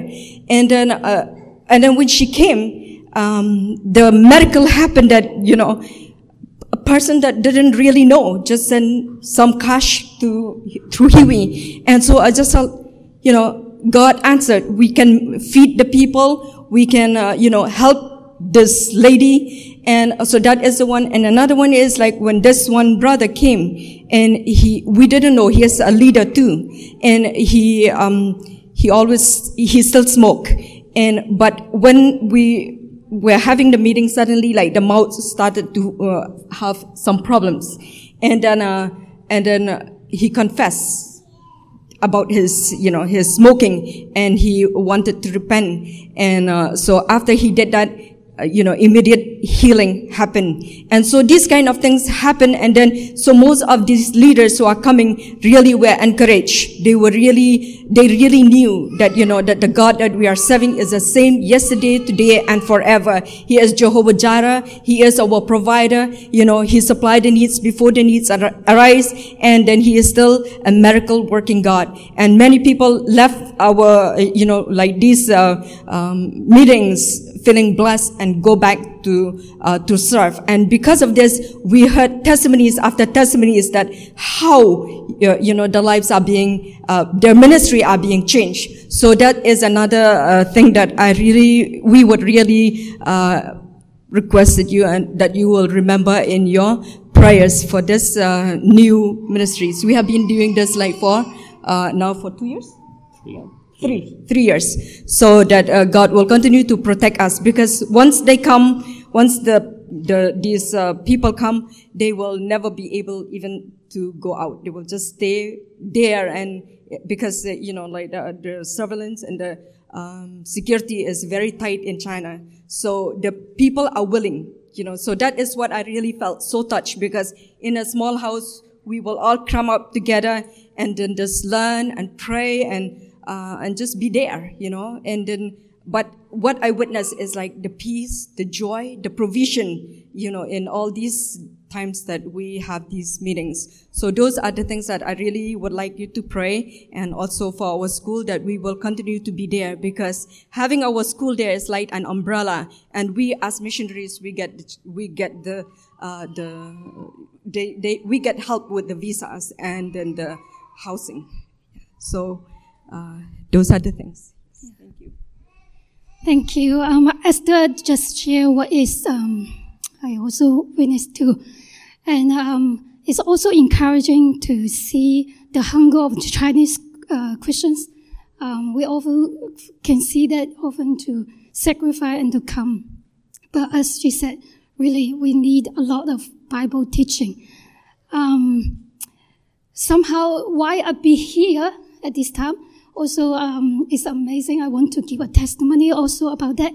And then when she came, the miracle happened that, you know, a person that didn't really know just sent some cash through Hiwi. And so I just felt, you know, God answered. We can feed the people. We can, you know, help this lady. And so that is the one. And another one is like when this one brother came and we didn't know he is a leader too. And he still smoke. And, but when we're having the meeting, suddenly like the mouth started to have some problems. And then he confessed about his, you know, his smoking, and he wanted to repent. And so after he did that, you know, immediate healing happened. And so these kind of things happen. And then, so most of these leaders who are coming really were encouraged. They really knew that, you know, that the God that we are serving is the same yesterday, today, and forever. He is Jehovah Jireh. He is our provider. You know, he supplied the needs before the needs arise. And then he is still a miracle working God. And many people left our, you know, like these, meetings feeling blessed and go back to serve. And because of this, we heard testimonies after testimonies that how, you know, the lives are being, their ministry are being changed. So that is another thing that we would really request that you will remember in your prayers for this new ministries. We have been doing this like for now for 2 years. Yeah. 3 years. So that God will continue to protect us, because once these people come, they will never be able even to go out. They will just stay there, and because you know, like the surveillance and the security is very tight in China. So the people are willing, you know. So that is what I really felt so touched, because in a small house we will all cram up together and then just learn and pray and just be there, you know. And then, but what I witnessed is like the peace, the joy, the provision, you know, in all these times that we have these meetings. So those are the things that I really would like you to pray, and also for our school, that we will continue to be there, because having our school there is like an umbrella, and we as missionaries, we get help with the visas and then the housing. So, those are the things. Yeah. Thank you. Thank you. Esther just shared what is, I also witnessed too. And, it's also encouraging to see the hunger of the Chinese, Christians. We often can see that often to sacrifice and to come. But as she said, really, we need a lot of Bible teaching. Somehow, why I be here at this time? Also, it's amazing. I want to give a testimony also about that.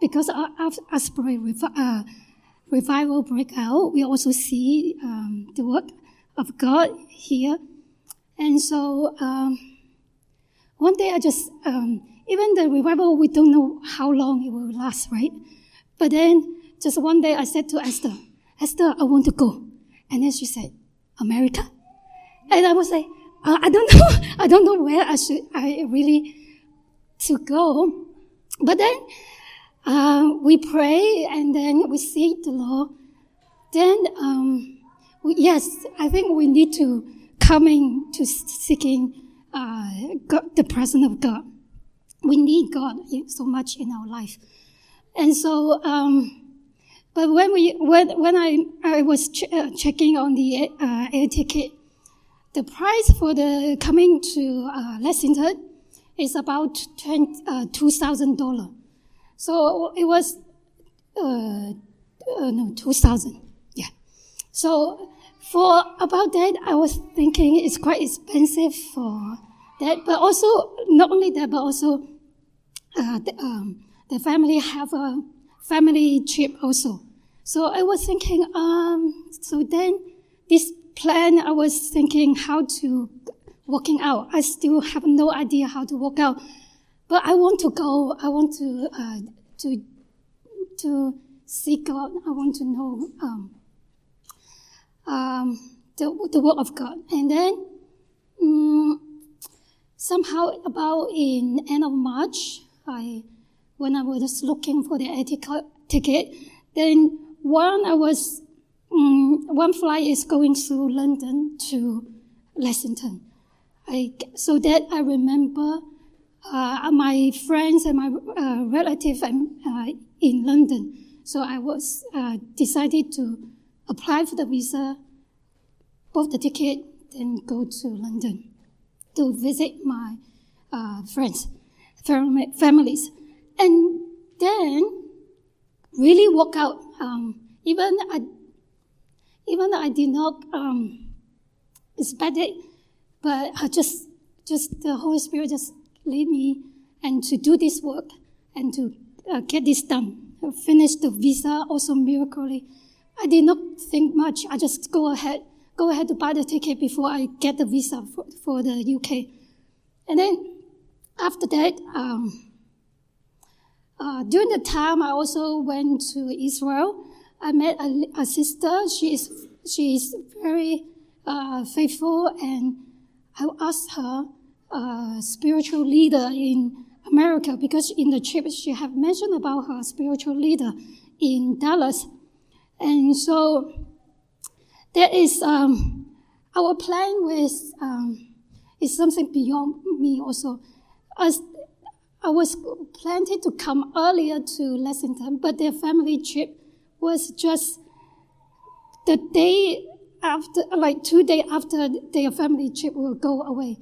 Because after Asbury revival breakout, we also see the work of God here. And so, one day I just, even the revival, we don't know how long it will last, right? But then, just one day I said to Esther, I want to go. And then she said, America? And I was like, I don't know where I really to go. But then, we pray and then we seek the Lord. Then, I think we need to coming to seeking, God, the presence of God. We need God so much in our life. And so, but when I was checking on the air ticket, The price for the coming to Lexington is about $2,000. So it was $2,000. Yeah. So for about that, I was thinking it's quite expensive for that, but also not only that, but also the family have a family trip also. So I was thinking, so then this plan, I was thinking how to working out. I still have no idea how to work out, but I want to go. I want to see God. I want to know the work of God. And then somehow about in end of March, when I was looking for the ticket, then one flight is going through London to Lexington. So that I remember my friends and my relatives in London. So I was decided to apply for the visa, book the ticket, then go to London to visit my friends, families. And then really work out. Even I did not expect it, but I just the Holy Spirit just led me and to do this work and to get this done. I finished the visa also miraculously. I did not think much. I just go ahead to buy the ticket before I get the visa for the UK. And then after that, during the time I also went to Israel. I met a sister. She is very faithful, and I asked her spiritual leader in America, because in the trip she had mentioned about her spiritual leader in Dallas. And so that is our plan with is something beyond me also. As I was planning to come earlier to Lexington, but their family trip was just the day after, like 2 days after their family trip will go away.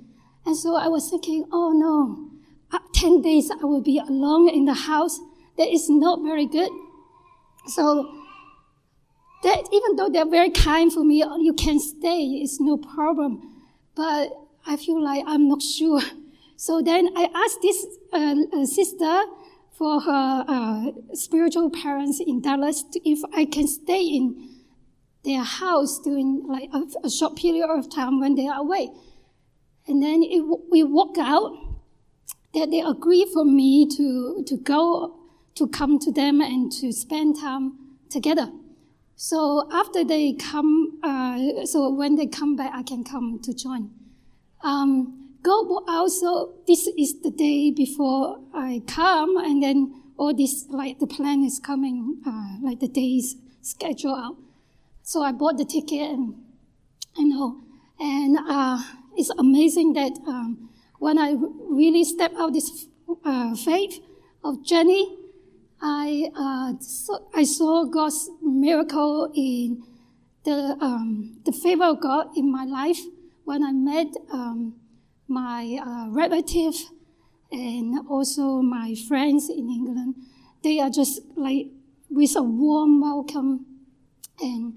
And so I was thinking, oh no, 10 days I will be alone in the house. That is not very good. So that, even though they're very kind for me, you can stay, it's no problem. But I feel like I'm not sure. So then I asked this sister for her spiritual parents in Dallas if I can stay in their house during like a short period of time when they are away. And then we worked out that they agreed for me to come to them and to spend time together. So after they come, so when they come back, I can come to join. Go also, this is the day before I come, and then all this, like the plan is coming, like the days schedule out. So I bought the ticket and I know. And it's amazing that when I really step out this faith of Jenny, I saw God's miracle in the favor of God in my life when I met my relative and also my friends in England. They are just like with a warm welcome and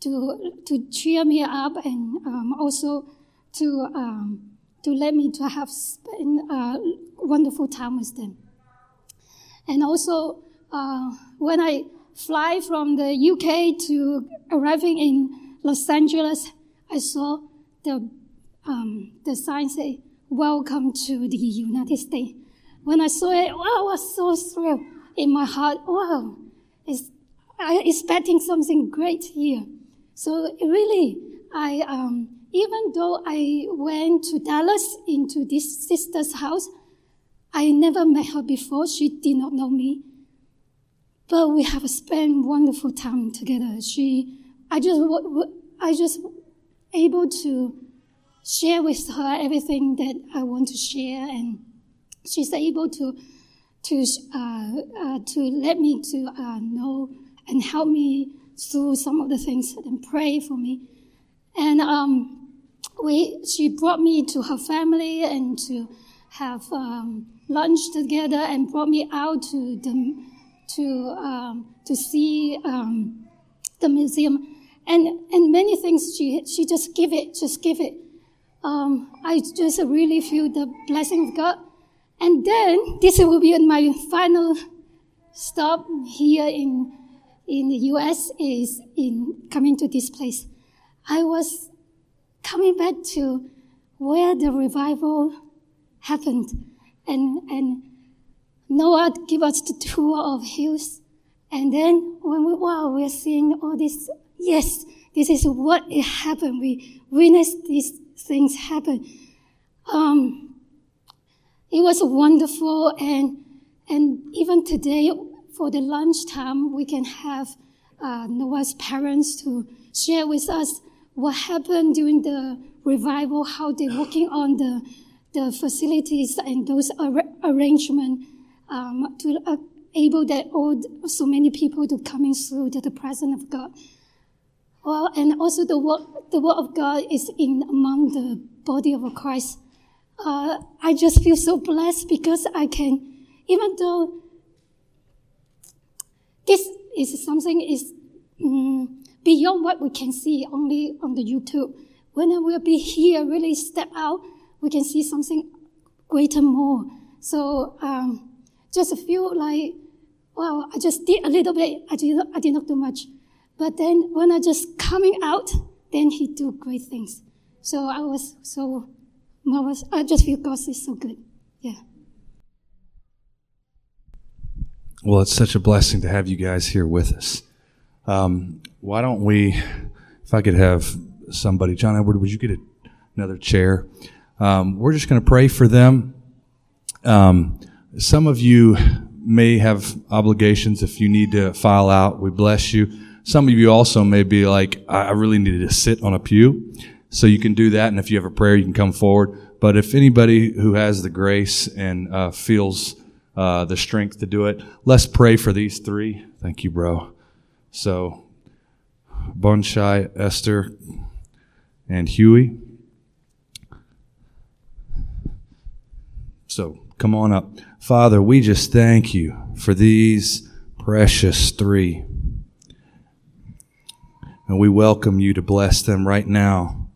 to cheer me up, and also to let me to have spend a wonderful time with them. And also when I fly from the UK to arriving in Los Angeles, I saw the sign say, "Welcome to the United States." When I saw it, wow, I was so thrilled in my heart. Wow, I'm expecting something great here. So really, I even though I went to Dallas into this sister's house, I never met her before. She did not know me, but we have spent wonderful time together. I just able to share with her everything that I want to share, and she's able to let me to know and help me through some of the things and pray for me. And she brought me to her family and to have lunch together, and brought me out to see the museum, and many things. She just give it. I just really feel the blessing of God. And then this will be my final stop here in the U.S. is in coming to this place. I was coming back to where the revival happened, and Noah gave us the tour of hills, and then when we're seeing all this, yes, this is what it happened. We witnessed these things happen. It was wonderful, and even today for the lunchtime we can have Noah's parents to share with us what happened during the revival, how they're working on the facilities and those arrangements to enable that so many people to come in through to the presence of God. Well, and also the work of God is in among the body of Christ. I just feel so blessed because I can, even though this is something beyond what we can see only on the YouTube. When I will be here, really step out, we can see something greater more. So just feel like, wow, I just did a little bit. I did not do much. But then when I just coming out, then he do great things. So I was so marvelous. I just feel God is so good. Yeah. Well, it's such a blessing to have you guys here with us. Why don't we, if I could have somebody, John Edward, would you get another chair? We're just going to pray for them. Some of you may have obligations if you need to file out. We bless you. Some of you also may be like, I really needed to sit on a pew. So you can do that. And if you have a prayer, you can come forward. But if anybody who has the grace and feels the strength to do it, let's pray for these three. Thank you, bro. So, Bonsai, Esther, and Huey. So, come on up. Father, we just thank you for these precious three. And we welcome you to bless them right now.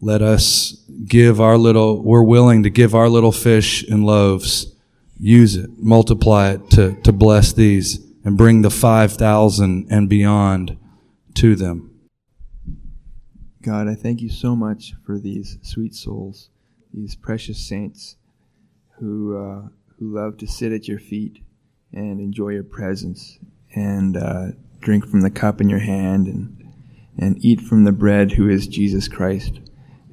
Let us we're willing to give our little fish and loaves. Use it, multiply it to bless these. And bring the 5,000 and beyond to them. God, I thank you so much for these sweet souls, these precious saints who love to sit at your feet and enjoy your presence and drink from the cup in your hand and eat from the bread who is Jesus Christ.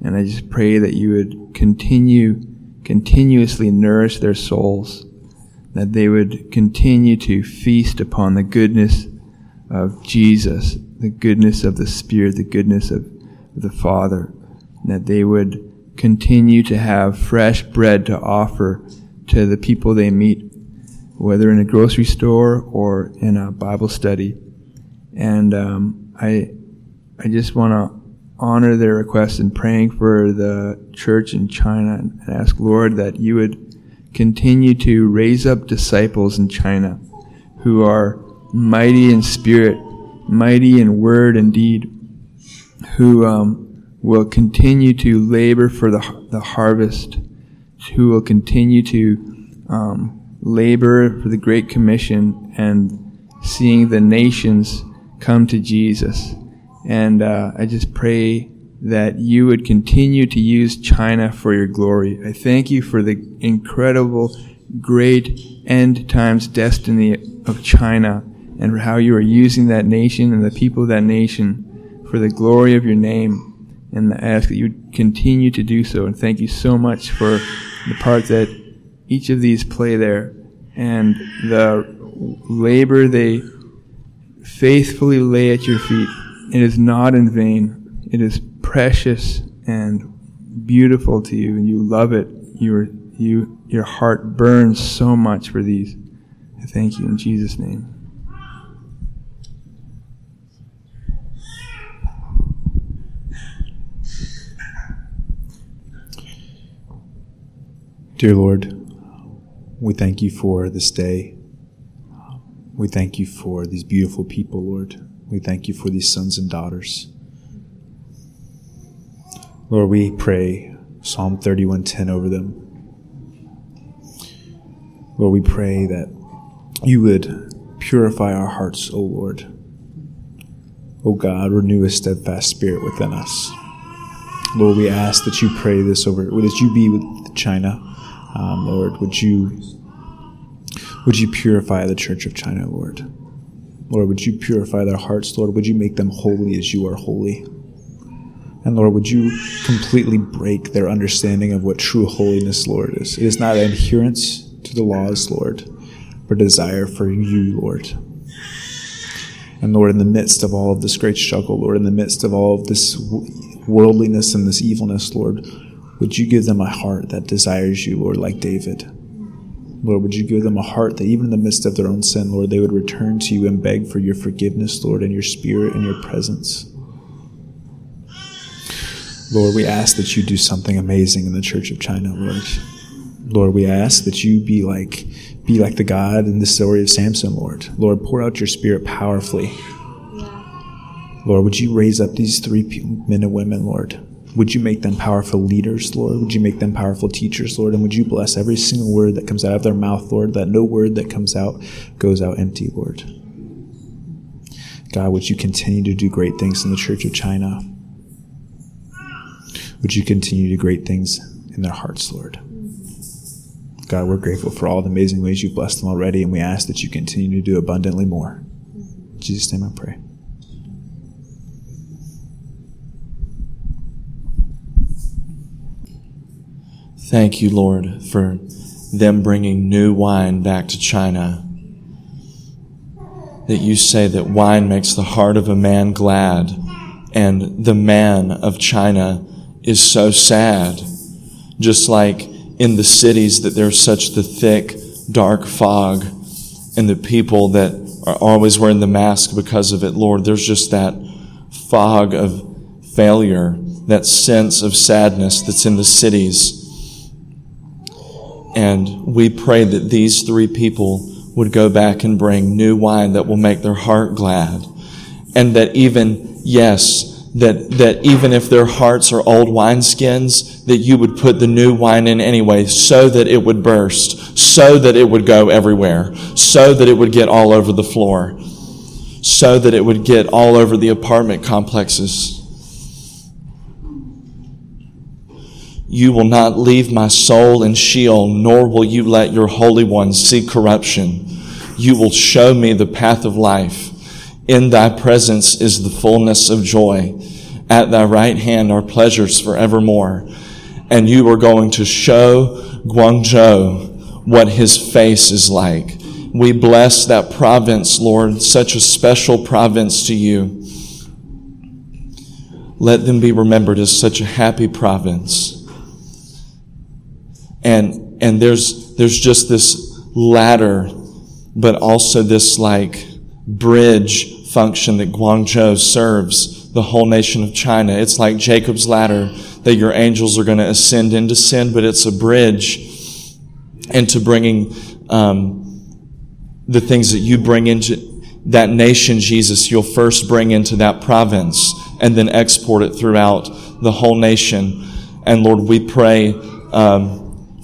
And I just pray that you would continuously nourish their souls, that they would continue to feast upon the goodness of Jesus, the goodness of the Spirit, the goodness of the Father, that they would continue to have fresh bread to offer to the people they meet, whether in a grocery store or in a Bible study. And I just want to honor their request in praying for the church in China and ask, Lord, that you would continue to raise up disciples in China who are mighty in spirit, mighty in word and deed, who will continue to labor for the harvest, who will continue to labor for the Great Commission and seeing the nations come to Jesus. And I just pray that you would continue to use China for your glory. I thank you for the incredible, great end times destiny of China and for how you are using that nation and the people of that nation for the glory of your name. And I ask that you continue to do so. And thank you so much for the part that each of these play there and the labor they faithfully lay at your feet. It is not in vain. It is precious and beautiful to you, and you love it. Your heart burns so much for these. I thank you in Jesus' name. Dear Lord, we thank you for this day. We thank you for these beautiful people, Lord. We thank you for these sons and daughters. Lord, we pray Psalm 31:10 over them. Lord, we pray that you would purify our hearts, O Lord. O God, renew a steadfast spirit within us. Lord, we ask that you pray this over, that you be with China. Lord, would you purify the Church of China, Lord? Lord, would you purify their hearts, Lord? Would you make them holy as you are holy? And Lord, would you completely break their understanding of what true holiness, Lord, is? It is not adherence to the laws, Lord, but desire for you, Lord. And Lord, in the midst of all of this great struggle, Lord, in the midst of all of this worldliness and this evilness, Lord, would you give them a heart that desires you, Lord, like David? Lord, would you give them a heart that even in the midst of their own sin, Lord, they would return to you and beg for your forgiveness, Lord, and your spirit and your presence. Lord, we ask that you do something amazing in the Church of China, Lord. Lord, we ask that you be like the God in the story of Samson, Lord. Lord, pour out your spirit powerfully. Lord, would you raise up these three men and women, Lord? Would you make them powerful leaders, Lord? Would you make them powerful teachers, Lord? And would you bless every single word that comes out of their mouth, Lord, that no word that comes out goes out empty, Lord. God, would you continue to do great things in the Church of China? Would you continue to do great things in their hearts, Lord? God, we're grateful for all the amazing ways you've blessed them already, and we ask that you continue to do abundantly more. In Jesus' name I pray. Thank you, Lord, for them bringing new wine back to China. That you say that wine makes the heart of a man glad, and the man of China is so sad, just like in the cities that there's such the thick, dark fog, and the people that are always wearing the mask because of it, Lord, there's just that fog of failure, that sense of sadness that's in the cities. And we pray that these three people would go back and bring new wine that will make their heart glad. And that even, yes, that even if their hearts are old wineskins, that you would put the new wine in anyway, so that it would burst, so that it would go everywhere, so that it would get all over the floor, so that it would get all over the apartment complexes. You will not leave my soul in Sheol, nor will you let your Holy One see corruption. You will show me the path of life. In thy presence is the fullness of joy. At thy right hand are pleasures forevermore. And you are going to show Guangzhou what his face is like. We bless that province, Lord, such a special province to you. Let them be remembered as such a happy province. And there's just this ladder, but also this like bridge function that Guangzhou serves the whole nation of China. It's like Jacob's ladder that your angels are going to ascend and descend, but it's a bridge into bringing the things that you bring into that nation, Jesus. You'll first bring into that province and then export it throughout the whole nation. And Lord, we pray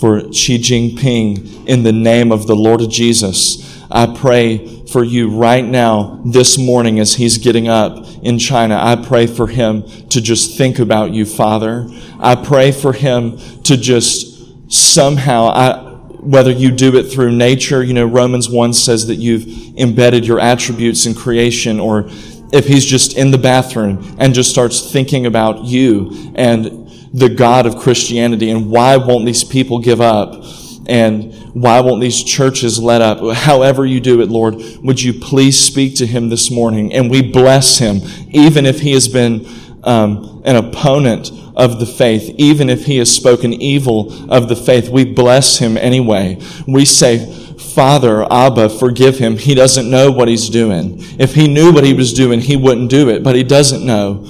for Xi Jinping in the name of the Lord Jesus. I pray for you right now, this morning as he's getting up in China. I pray for him to just think about you, Father. I pray for him to just somehow, whether you do it through nature, you know, Romans 1 says that you've embedded your attributes in creation, or if he's just in the bathroom and just starts thinking about you and the God of Christianity, and why won't these people give up? And why won't these churches let up? However you do it, Lord, would you please speak to him this morning? And we bless him, even if he has been an opponent of the faith, even if he has spoken evil of the faith, we bless him anyway. We say, Father, Abba, forgive him. He doesn't know what he's doing. If he knew what he was doing, he wouldn't do it, but he doesn't know.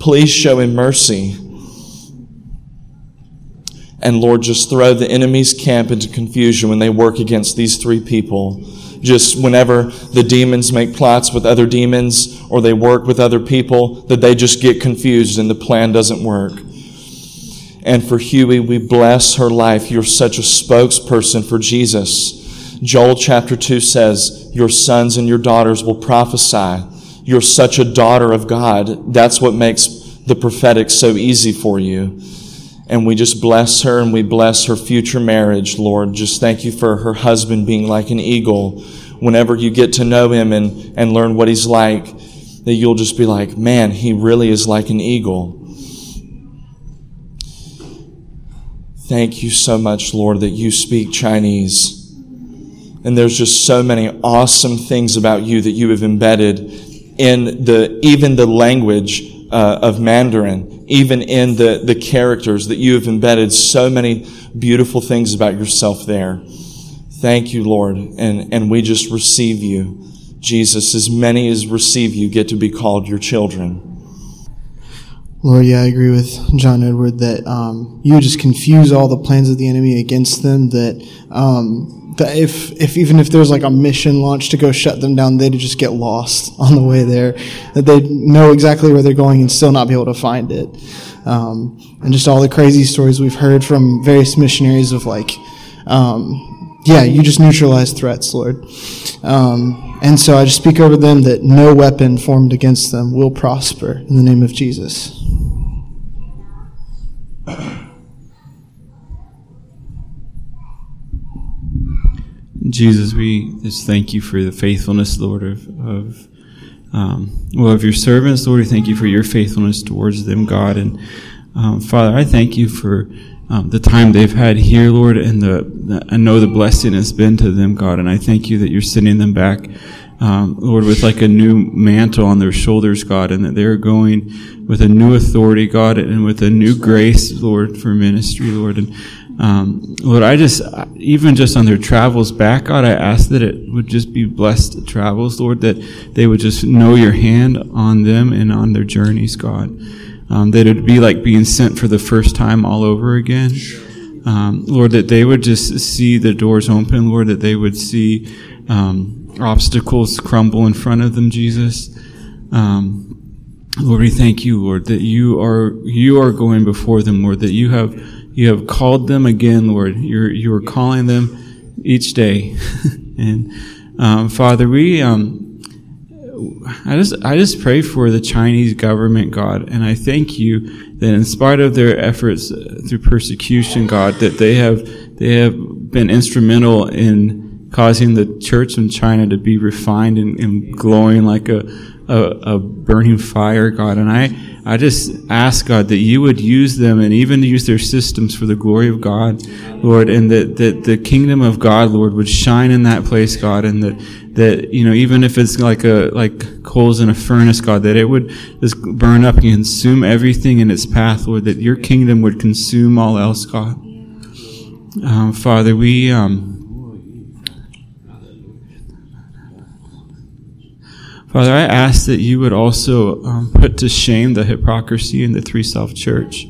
Please show him mercy. And Lord, just throw the enemy's camp into confusion when they work against these three people. Just whenever the demons make plots with other demons or they work with other people, that they just get confused and the plan doesn't work. And for Huey, we bless her life. You're such a spokesperson for Jesus. Joel chapter 2 says, your sons and your daughters will prophesy. You're such a daughter of God. That's what makes the prophetic so easy for you. And we just bless her and we bless her future marriage, Lord. Just thank you for her husband being like an eagle. Whenever you get to know him and learn what he's like, that you'll just be like, man, he really is like an eagle. Thank you so much, Lord, that you speak Chinese. And there's just so many awesome things about you that you have embedded in even the language of Mandarin, even in the characters, that you have embedded so many beautiful things about yourself there. Thank you, Lord, and we just receive you. Jesus, as many as receive you get to be called your children. Lord, yeah, I agree with John Edward that you just confuse all the plans of the enemy against them, that if there's like a mission launch to go shut them down, they'd just get lost on the way there. That they'd know exactly where they're going and still not be able to find it. And just all the crazy stories we've heard from various missionaries of you just neutralize threats, Lord. And so I just speak over them that no weapon formed against them will prosper in the name of Jesus. Jesus, we just thank you for the faithfulness, Lord, of your servants, Lord. We thank you for your faithfulness towards them, God. And Father, I thank you for the time they've had here, Lord, and I know the blessing has been to them, God. And I thank you that you're sending them back, Lord, with like a new mantle on their shoulders, God, and that they're going with a new authority, God, and with a new grace, Lord, for ministry, Lord. And Lord, even just on their travels back, God, I ask that it would just be blessed travels, Lord, that they would just know your hand on them and on their journeys, God. That it would be like being sent for the first time all over again. Lord, that they would just see the doors open, Lord, that they would see obstacles crumble in front of them, Jesus. Lord, we thank you, Lord, that you are going before them, Lord, that you have called them again, Lord. You are calling them each day. And Father, we I just pray for the Chinese government, God, and I thank you that in spite of their efforts through persecution, God, that they have been instrumental in causing the church in China to be refined and glowing like a burning fire, God. And I just ask, God, that you would use them and even use their systems for the glory of God, Lord, and that the kingdom of God, Lord, would shine in that place, God, and that you know, even if it's like coals in a furnace, God, that it would just burn up and consume everything in its path, Lord, that your kingdom would consume all else, God. Father, we Father, I ask that you would also put to shame the hypocrisy in the Three Self Church,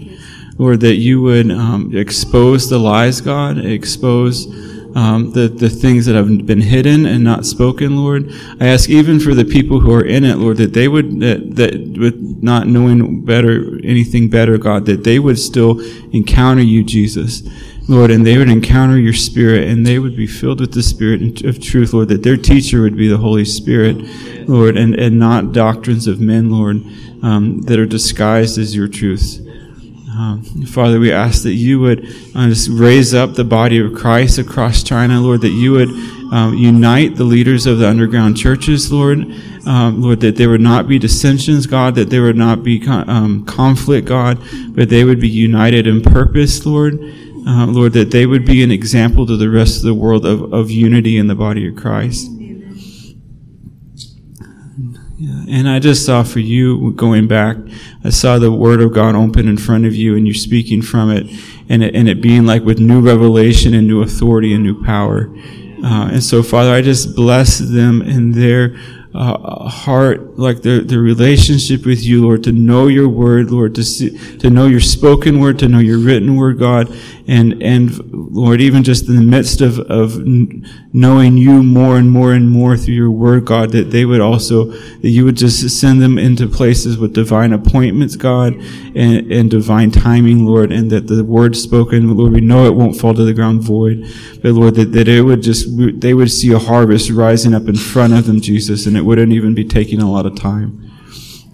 Lord, that you would expose the lies, God, expose the things that have been hidden and not spoken, Lord. I ask even for the people who are in it, Lord, that they would, that with not knowing better, anything better, God, that they would still encounter you, Jesus, Lord, and they would encounter your Spirit, and they would be filled with the Spirit of truth, Lord, that their teacher would be the Holy Spirit, Lord, and not doctrines of men, Lord, that are disguised as your truths. Father, we ask that you would just raise up the body of Christ across China, Lord, that you would unite the leaders of the underground churches, Lord, Lord, that there would not be dissensions, God, that there would not be conflict, God, but they would be united in purpose, Lord. Lord, that they would be an example to the rest of the world of unity in the body of Christ. And I just saw for you, going back, I saw the Word of God open in front of you and you speaking from it, and it being like with new revelation and new authority and new power. And so, Father, I just bless them in their heart, like the relationship with you, Lord, to know your word, Lord, to see, to know your spoken word, to know your written word, God, and Lord, even just in the midst of knowing you more and more and more through your word, God, that they would also, that you would just send them into places with divine appointments, God, and divine timing, Lord, and that the word spoken, Lord, we know it won't fall to the ground void, but Lord, that it would just, they would see a harvest rising up in front of them, Jesus, and it wouldn't even be taking a lot of time.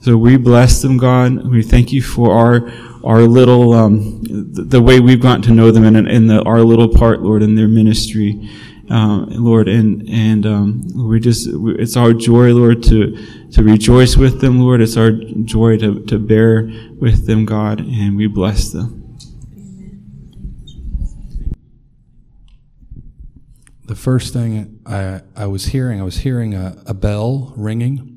So we bless them, God. We thank you for our little, the way we've gotten to know them in our little part, Lord, in their ministry, Lord. And it's our joy, Lord, to rejoice with them, Lord. It's our joy to bear with them, God, and we bless them. The first thing I was hearing a bell ringing,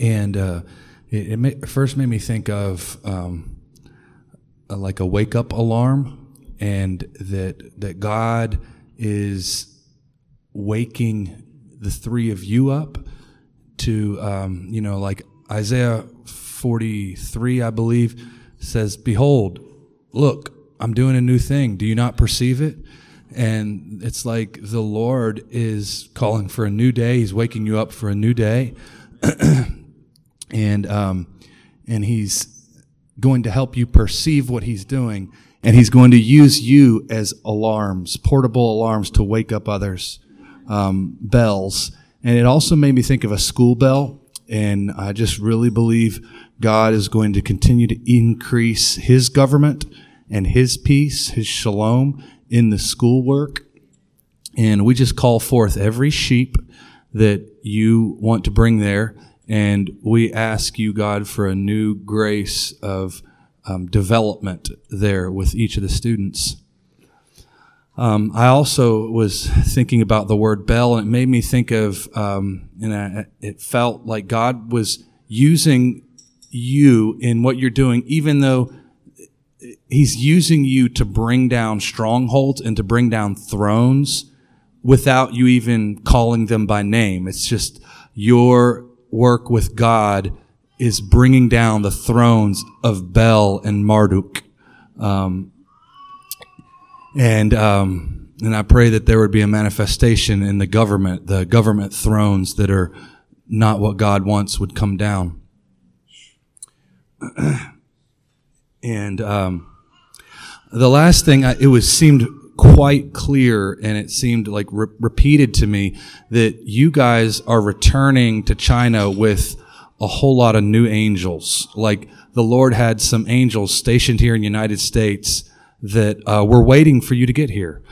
and it first made me think of like a wake-up alarm, and that God is waking the three of you up to, like Isaiah 43, I believe, says, "Behold, look, I'm doing a new thing. Do you not perceive it?" And it's like the Lord is calling for a new day. He's waking you up for a new day. And he's going to help you perceive what he's doing. And he's going to use you as alarms, portable alarms to wake up others, bells. And it also made me think of a school bell. And I just really believe God is going to continue to increase his government and his peace, his shalom, in the schoolwork. And we just call forth every sheep that you want to bring there, and we ask you, God, for a new grace of development there with each of the students. I also was thinking about the word bell, and it made me think of, it felt like God was using you in what you're doing, even though he's using you to bring down strongholds and to bring down thrones without you even calling them by name. It's just your work with God is bringing down the thrones of Bel and Marduk. And I pray that there would be a manifestation in the government thrones that are not what God wants would come down. And the last thing, it seemed quite clear, and it seemed like repeated to me, that you guys are returning to China with a whole lot of new angels. Like the Lord had some angels stationed here in the United States that were waiting for you to get here,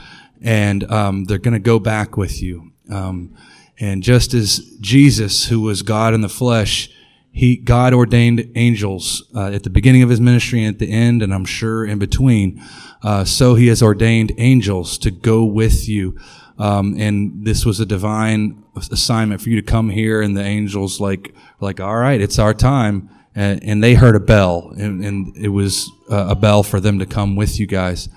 and they're going to go back with you. And just as Jesus, who was God in the flesh, God ordained angels at the beginning of his ministry and at the end, and I'm sure in between. So he has ordained angels to go with you. And this was a divine assignment for you to come here, and the angels like, all right, it's our time. And they heard a bell, and it was a bell for them to come with you guys.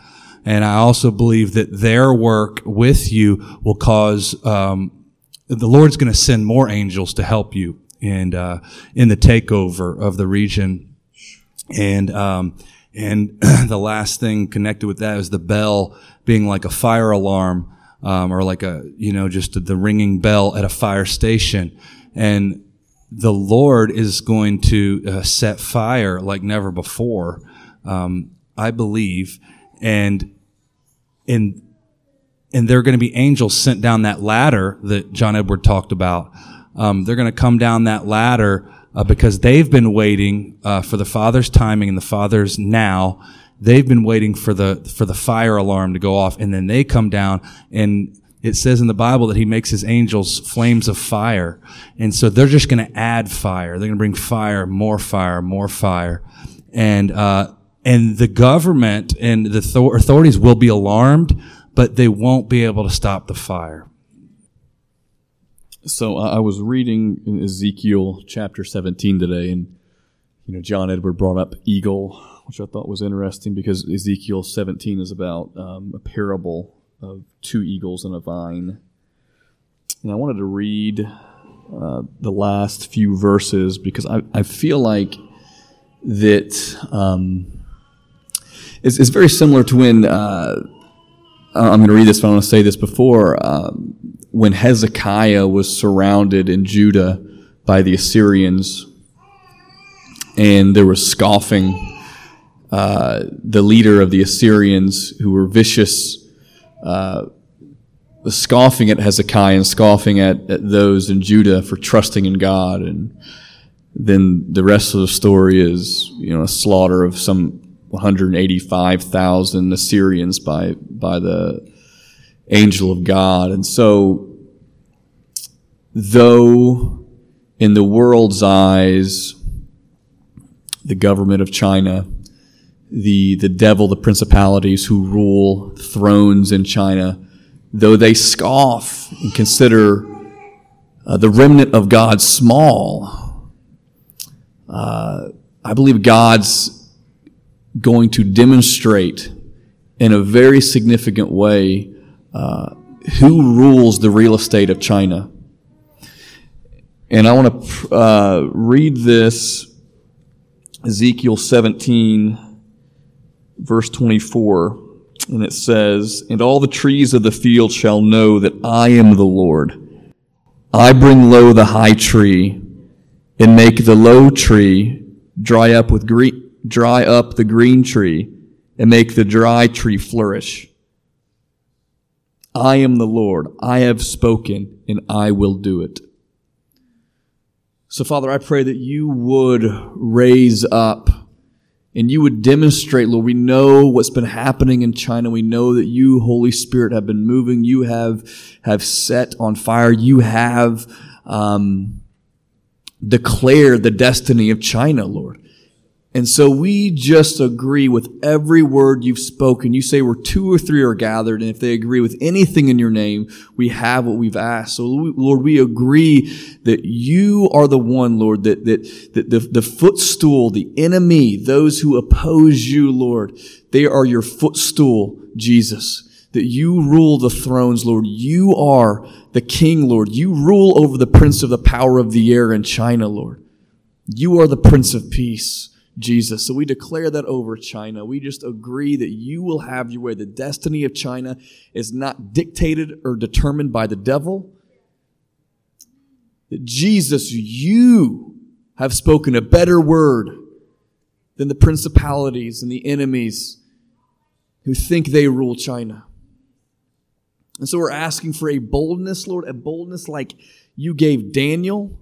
And I also believe that their work with you will cause, the Lord's going to send more angels to help you and in the takeover of the region. And the last thing connected with that is the bell being like a fire alarm, or like just the ringing bell at a fire station. And the Lord is going to set fire like never before, I believe. And there are going to be angels sent down that ladder that John Edward talked about. They're going to come down that ladder because they've been waiting for the Father's timing and the Father's now. They've been waiting for the fire alarm to go off, and then they come down. And it says in the Bible that he makes his angels flames of fire. And so they're just going to add fire. They're going to bring fire, more fire, more fire. And the government and the authorities will be alarmed, but they won't be able to stop the fire. So I was reading in Ezekiel chapter 17 today, and John Edward brought up eagle, which I thought was interesting because Ezekiel 17 is about a parable of two eagles and a vine. And I wanted to read the last few verses, because I feel like that it's very similar to when I'm going to read this, but I want to say this before. When Hezekiah was surrounded in Judah by the Assyrians and there was scoffing, the leader of the Assyrians, who were vicious, was scoffing at Hezekiah and scoffing at those in Judah for trusting in God. And then the rest of the story is, you know, a slaughter of some 185,000 Assyrians by the angel of God. And so, though in the world's eyes, the government of China, the devil, the principalities who rule thrones in China, though they scoff and consider the remnant of God small, I believe God's going to demonstrate in a very significant way who rules the real estate of China. And I want to read this, Ezekiel 17, verse 24. And it says, "And all the trees of the field shall know that I am the Lord. I bring low the high tree and make the low tree dry up the green tree and make the dry tree flourish. I am the Lord. I have spoken and I will do it." So, Father, I pray that you would raise up and you would demonstrate, Lord, we know what's been happening in China. We know that you, Holy Spirit, have been moving. You have set on fire. You have declared the destiny of China, Lord. And so we just agree with every word you've spoken. You say where two or three are gathered, and if they agree with anything in your name, we have what we've asked. So, Lord, we agree that you are the one, Lord, that the footstool, the enemy, those who oppose you, Lord, they are your footstool, Jesus, that you rule the thrones, Lord. You are the king, Lord. You rule over the prince of the power of the air in China, Lord. You are the Prince of Peace, Jesus. So we declare that over China. We just agree that you will have your way. The destiny of China is not dictated or determined by the devil. That Jesus, you have spoken a better word than the principalities and the enemies who think they rule China. And so we're asking for a boldness, Lord, a boldness like you gave Daniel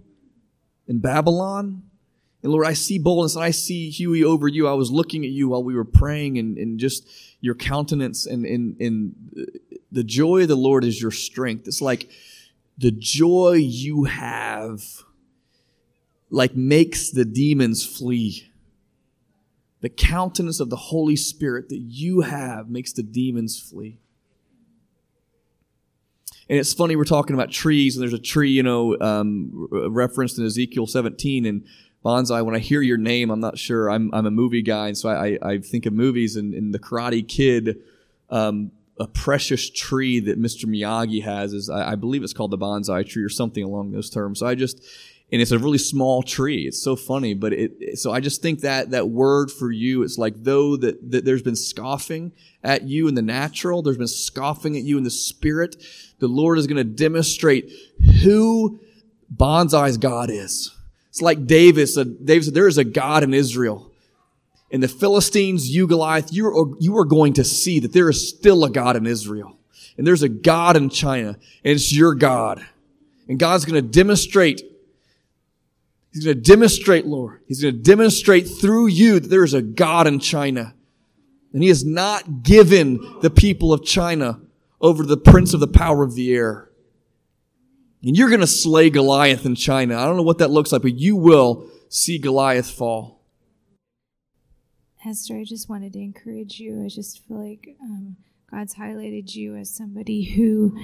in Babylon. And Lord, I see boldness, and I see, Huey, over you. I was looking at you while we were praying, and just your countenance, and the joy of the Lord is your strength. It's like the joy you have, like, makes the demons flee. The countenance of the Holy Spirit that you have makes the demons flee. And it's funny, we're talking about trees, and there's a tree, you know, referenced in Ezekiel 17, and Bonsai, when I hear your name, I'm not sure. I'm a movie guy, and so I think of movies and the Karate Kid, a precious tree that Mr. Miyagi has is, I believe it's called the bonsai tree or something along those terms. So and it's a really small tree. It's so funny, but so I just think that word for you, it's like though that there's been scoffing at you in the natural, there's been scoffing at you in the spirit, the Lord is going to demonstrate who Bonsai's God is. It's like David said, there is a God in Israel. And the Philistines, you, Goliath, you are going to see that there is still a God in Israel. And there's a God in China. And it's your God. And God's going to demonstrate. He's going to demonstrate, Lord. He's going to demonstrate through you that there is a God in China. And he has not given the people of China over to the prince of the power of the air. And you're going to slay Goliath in China. I don't know what that looks like, but you will see Goliath fall. Esther, I just wanted to encourage you. I just feel like God's highlighted you as somebody who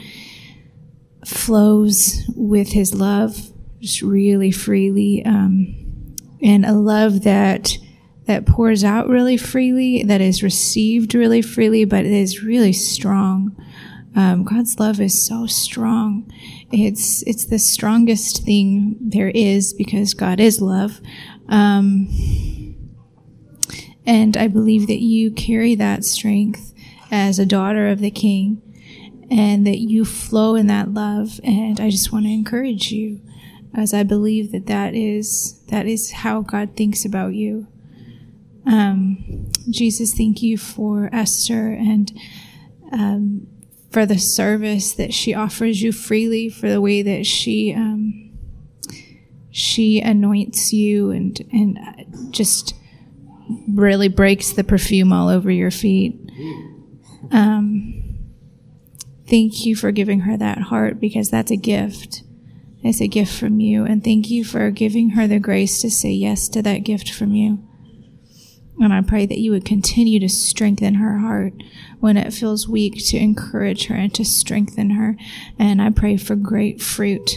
flows with his love just really freely, and a love that pours out really freely, that is received really freely, but it is really strong. God's love is so strong. It's the strongest thing there is because God is love. And I believe that you carry that strength as a daughter of the King and that you flow in that love. And I just want to encourage you as I believe that that is how God thinks about you. Jesus, thank you for Esther and for the service that she offers you freely, for the way that she anoints you and just really breaks the perfume all over your feet. Thank you for giving her that heart, because that's a gift. It's a gift from you. And thank you for giving her the grace to say yes to that gift from you. And I pray that you would continue to strengthen her heart when it feels weak, to encourage her and to strengthen her. And I pray for great fruit.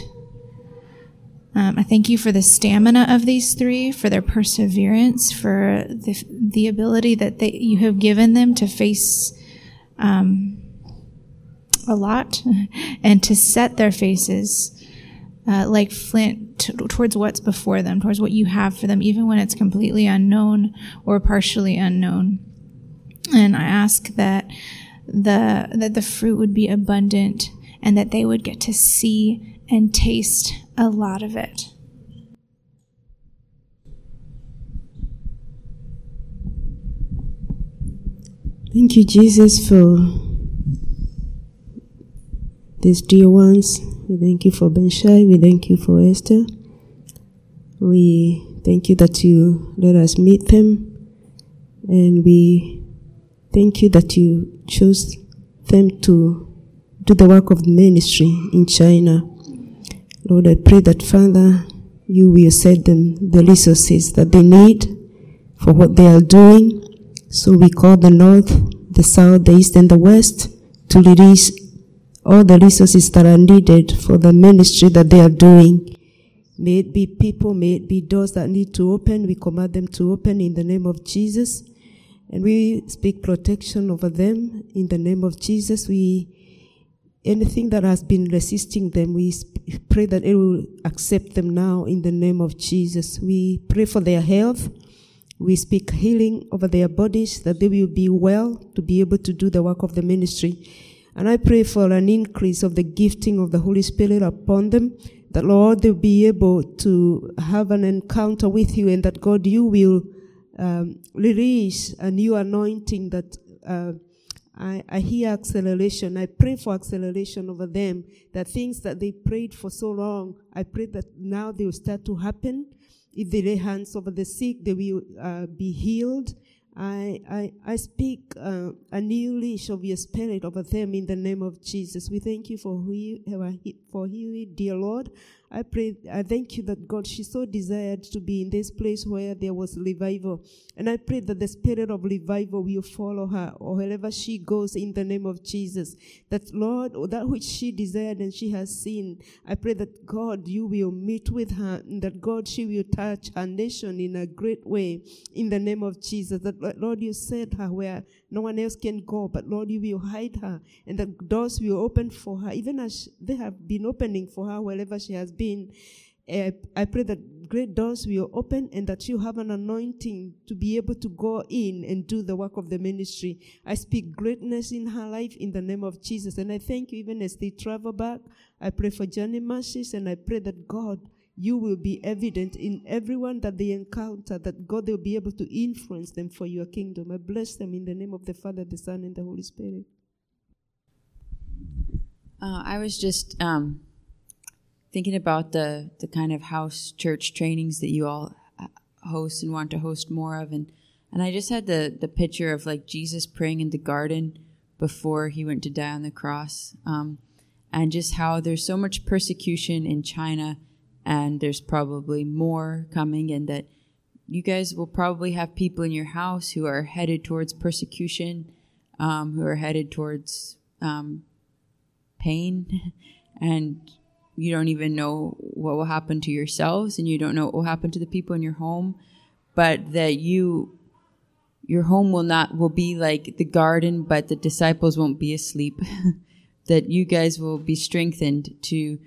I thank you for the stamina of these three, for their perseverance, for the ability that you have given them to face a lot and to set their faces like flint towards what's before them, towards what you have for them, even when it's completely unknown or partially unknown. And I ask that the fruit would be abundant and that they would get to see and taste a lot of it. Thank you, Jesus, for these dear ones. We thank you for Bonsai. We thank you for Esther. We thank you that you let us meet them. And we thank you that you chose them to do the work of ministry in China. Lord, I pray that, Father, you will send them the resources that they need for what they are doing. So we call the North, the South, the East, and the West to release all the resources that are needed for the ministry that they are doing. May it be people, may it be doors that need to open. We command them to open in the name of Jesus. And we speak protection over them in the name of Jesus. Anything that has been resisting them, we pray that it will accept them now in the name of Jesus. We pray for their health. We speak healing over their bodies, that they will be well to be able to do the work of the ministry. And I pray for an increase of the gifting of the Holy Spirit upon them, that, Lord, they'll be able to have an encounter with you, and that, God, you will release a new anointing that I hear acceleration. I pray for acceleration over them, that things that they prayed for so long, I pray that now they will start to happen. If they lay hands over the sick, they will be healed. I speak a new leash of your spirit over them in the name of Jesus. We thank you for healing, dear Lord. I thank you that, God, she so desired to be in this place where there was revival. And I pray that the spirit of revival will follow her or wherever she goes in the name of Jesus. That, Lord, or that which she desired and she has seen, I pray that, God, you will meet with her and that, God, she will touch her nation in a great way in the name of Jesus. That, Lord, you set her where no one else can go, but, Lord, you will hide her and the doors will open for her, even as they have been opening for her wherever she has been. I pray that great doors will open and that you have an anointing to be able to go in and do the work of the ministry. I speak greatness in her life in the name of Jesus. And I thank you even as they travel back. I pray for journey mercies, and I pray that, God, you will be evident in everyone that they encounter, that, God, they'll be able to influence them for your kingdom. I bless them in the name of the Father, the Son, and the Holy Spirit. I was just... thinking about the kind of house church trainings that you all host and want to host more of. And I just had the picture of, like, Jesus praying in the garden before he went to die on the cross. And just how there's so much persecution in China, and there's probably more coming, and that you guys will probably have people in your house who are headed towards persecution, who are headed towards pain, and... you don't even know what will happen to yourselves, and you don't know what will happen to the people in your home, but that your home will be like the garden, but the disciples won't be asleep. that you guys will be strengthened to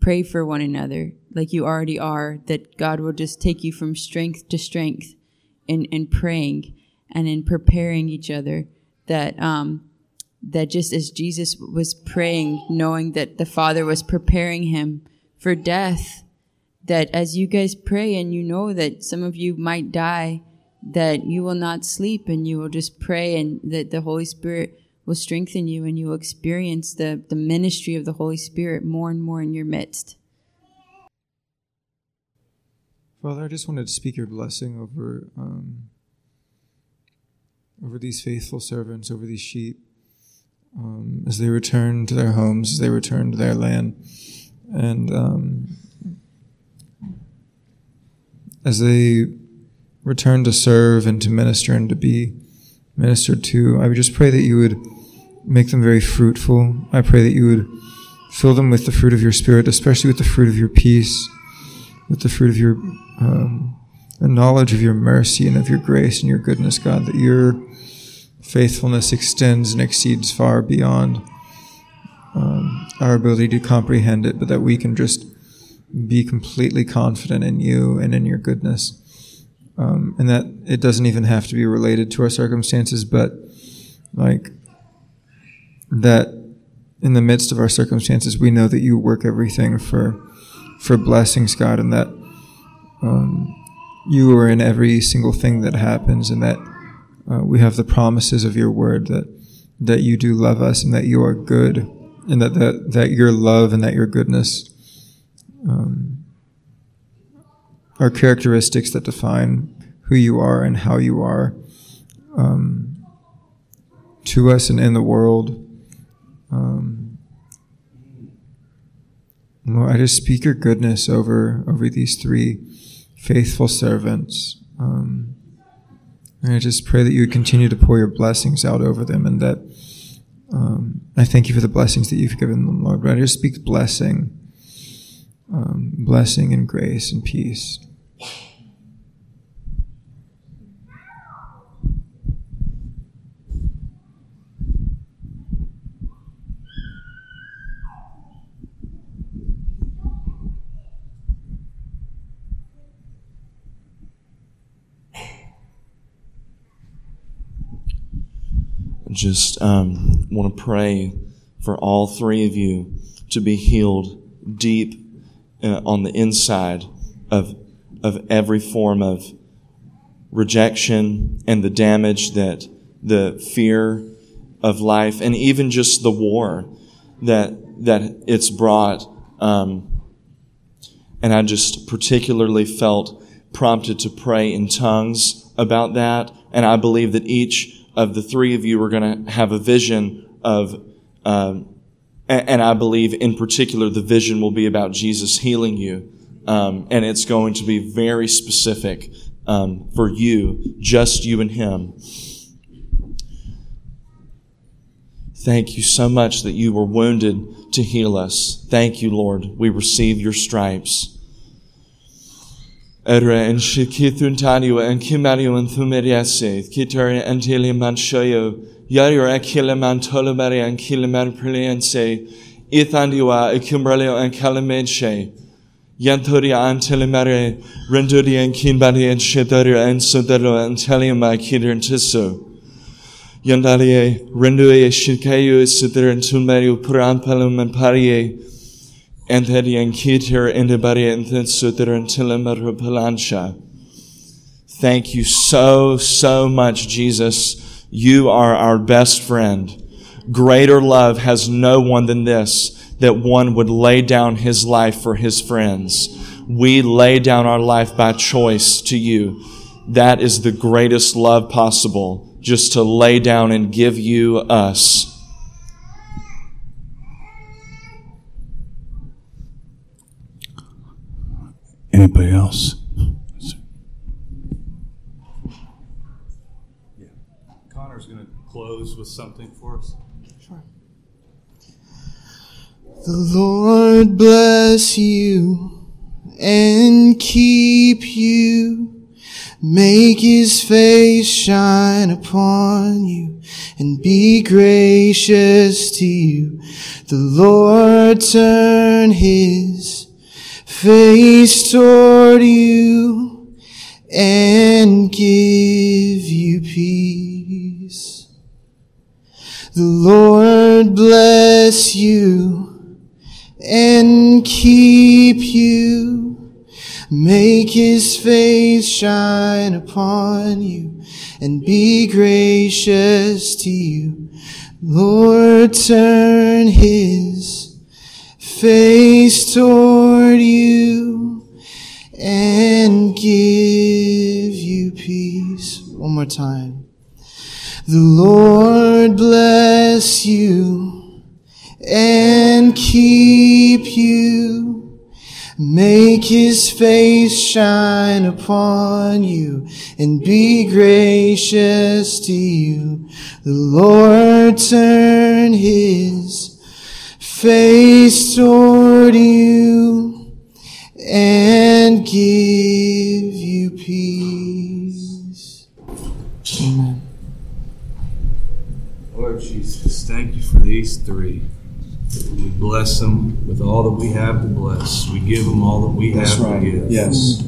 pray for one another like you already are, that God will just take you from strength to strength in praying and in preparing each other, that that just as Jesus was praying, knowing that the Father was preparing him for death, that as you guys pray and you know that some of you might die, that you will not sleep and you will just pray, and that the Holy Spirit will strengthen you and you will experience the ministry of the Holy Spirit more and more in your midst. Father, I just wanted to speak your blessing over these faithful servants, over these sheep, as they return to their homes, as they return to their land, and as they return to serve and to minister and to be ministered to. I would just pray that you would make them very fruitful. I pray that you would fill them with the fruit of your Spirit, especially with the fruit of your peace, with the fruit of your the knowledge of your mercy and of your grace and your goodness, God, that your faithfulness extends and exceeds far beyond our ability to comprehend it, but that we can just be completely confident in you and in your goodness. And that it doesn't even have to be related to our circumstances, but like that in the midst of our circumstances, we know that you work everything for blessings, God, and that you are in every single thing that happens, and that we have the promises of your word, that you do love us, and that you are good, and that your love and that your goodness are characteristics that define who you are and how you are to us and in the world. Lord, I just speak your goodness over these three faithful servants. And I just pray that you would continue to pour your blessings out over them, and that I thank you for the blessings that you've given them, Lord. But I just speak blessing and grace and peace. Just want to pray for all three of you to be healed deep on the inside of every form of rejection and the damage that the fear of life and even just the war that it's brought. And I just particularly felt prompted to pray in tongues about that. And I believe that each of the three of you are going to have a vision of and I believe in particular the vision will be about Jesus healing you. And it's going to be very specific for you, just you and him. Thank you so much that you were wounded to heal us. Thank you, Lord. We receive your stripes. Yari or Akileman Tolomari and Kileman Priliense, Ithandiwa, Ekumbrelio and Kalameche, Yantoria and Telemare, Renduri and Kinbadi and Shedoria and Sodero and Telema Kider and Tisso, Yandarie, Rendue, Shikayu, Sidder and Tumario, Purampalum and Parie, and Hedi and Kitir and the Bari and then Sodder and Telemaro Palancha. Thank you so, so much, Jesus. You are our best friend. Greater love has no one than this, that one would lay down his life for his friends. We lay down our life by choice to you. That is the greatest love possible, just to lay down and give you us. Anybody else? Close with something for us. Sure. The Lord bless you and keep you. Make his face shine upon you and be gracious to you. The Lord turn his face toward you and give you peace. The Lord bless you and keep you. Make his face shine upon you and be gracious to you. Lord, turn his face toward you and give you peace. One more time. The Lord bless you and keep you. Make his face shine upon you and be gracious to you. The Lord turn his face toward you and give you peace. Amen. Lord Jesus, thank you for these three. We bless them with all that we have to bless. We give them all that we have to give. Yes.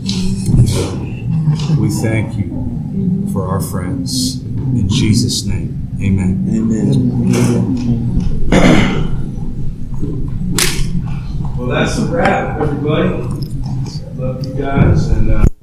We thank you for our friends. In Jesus' name, amen. Amen. Well, that's a wrap, everybody. I love you guys. And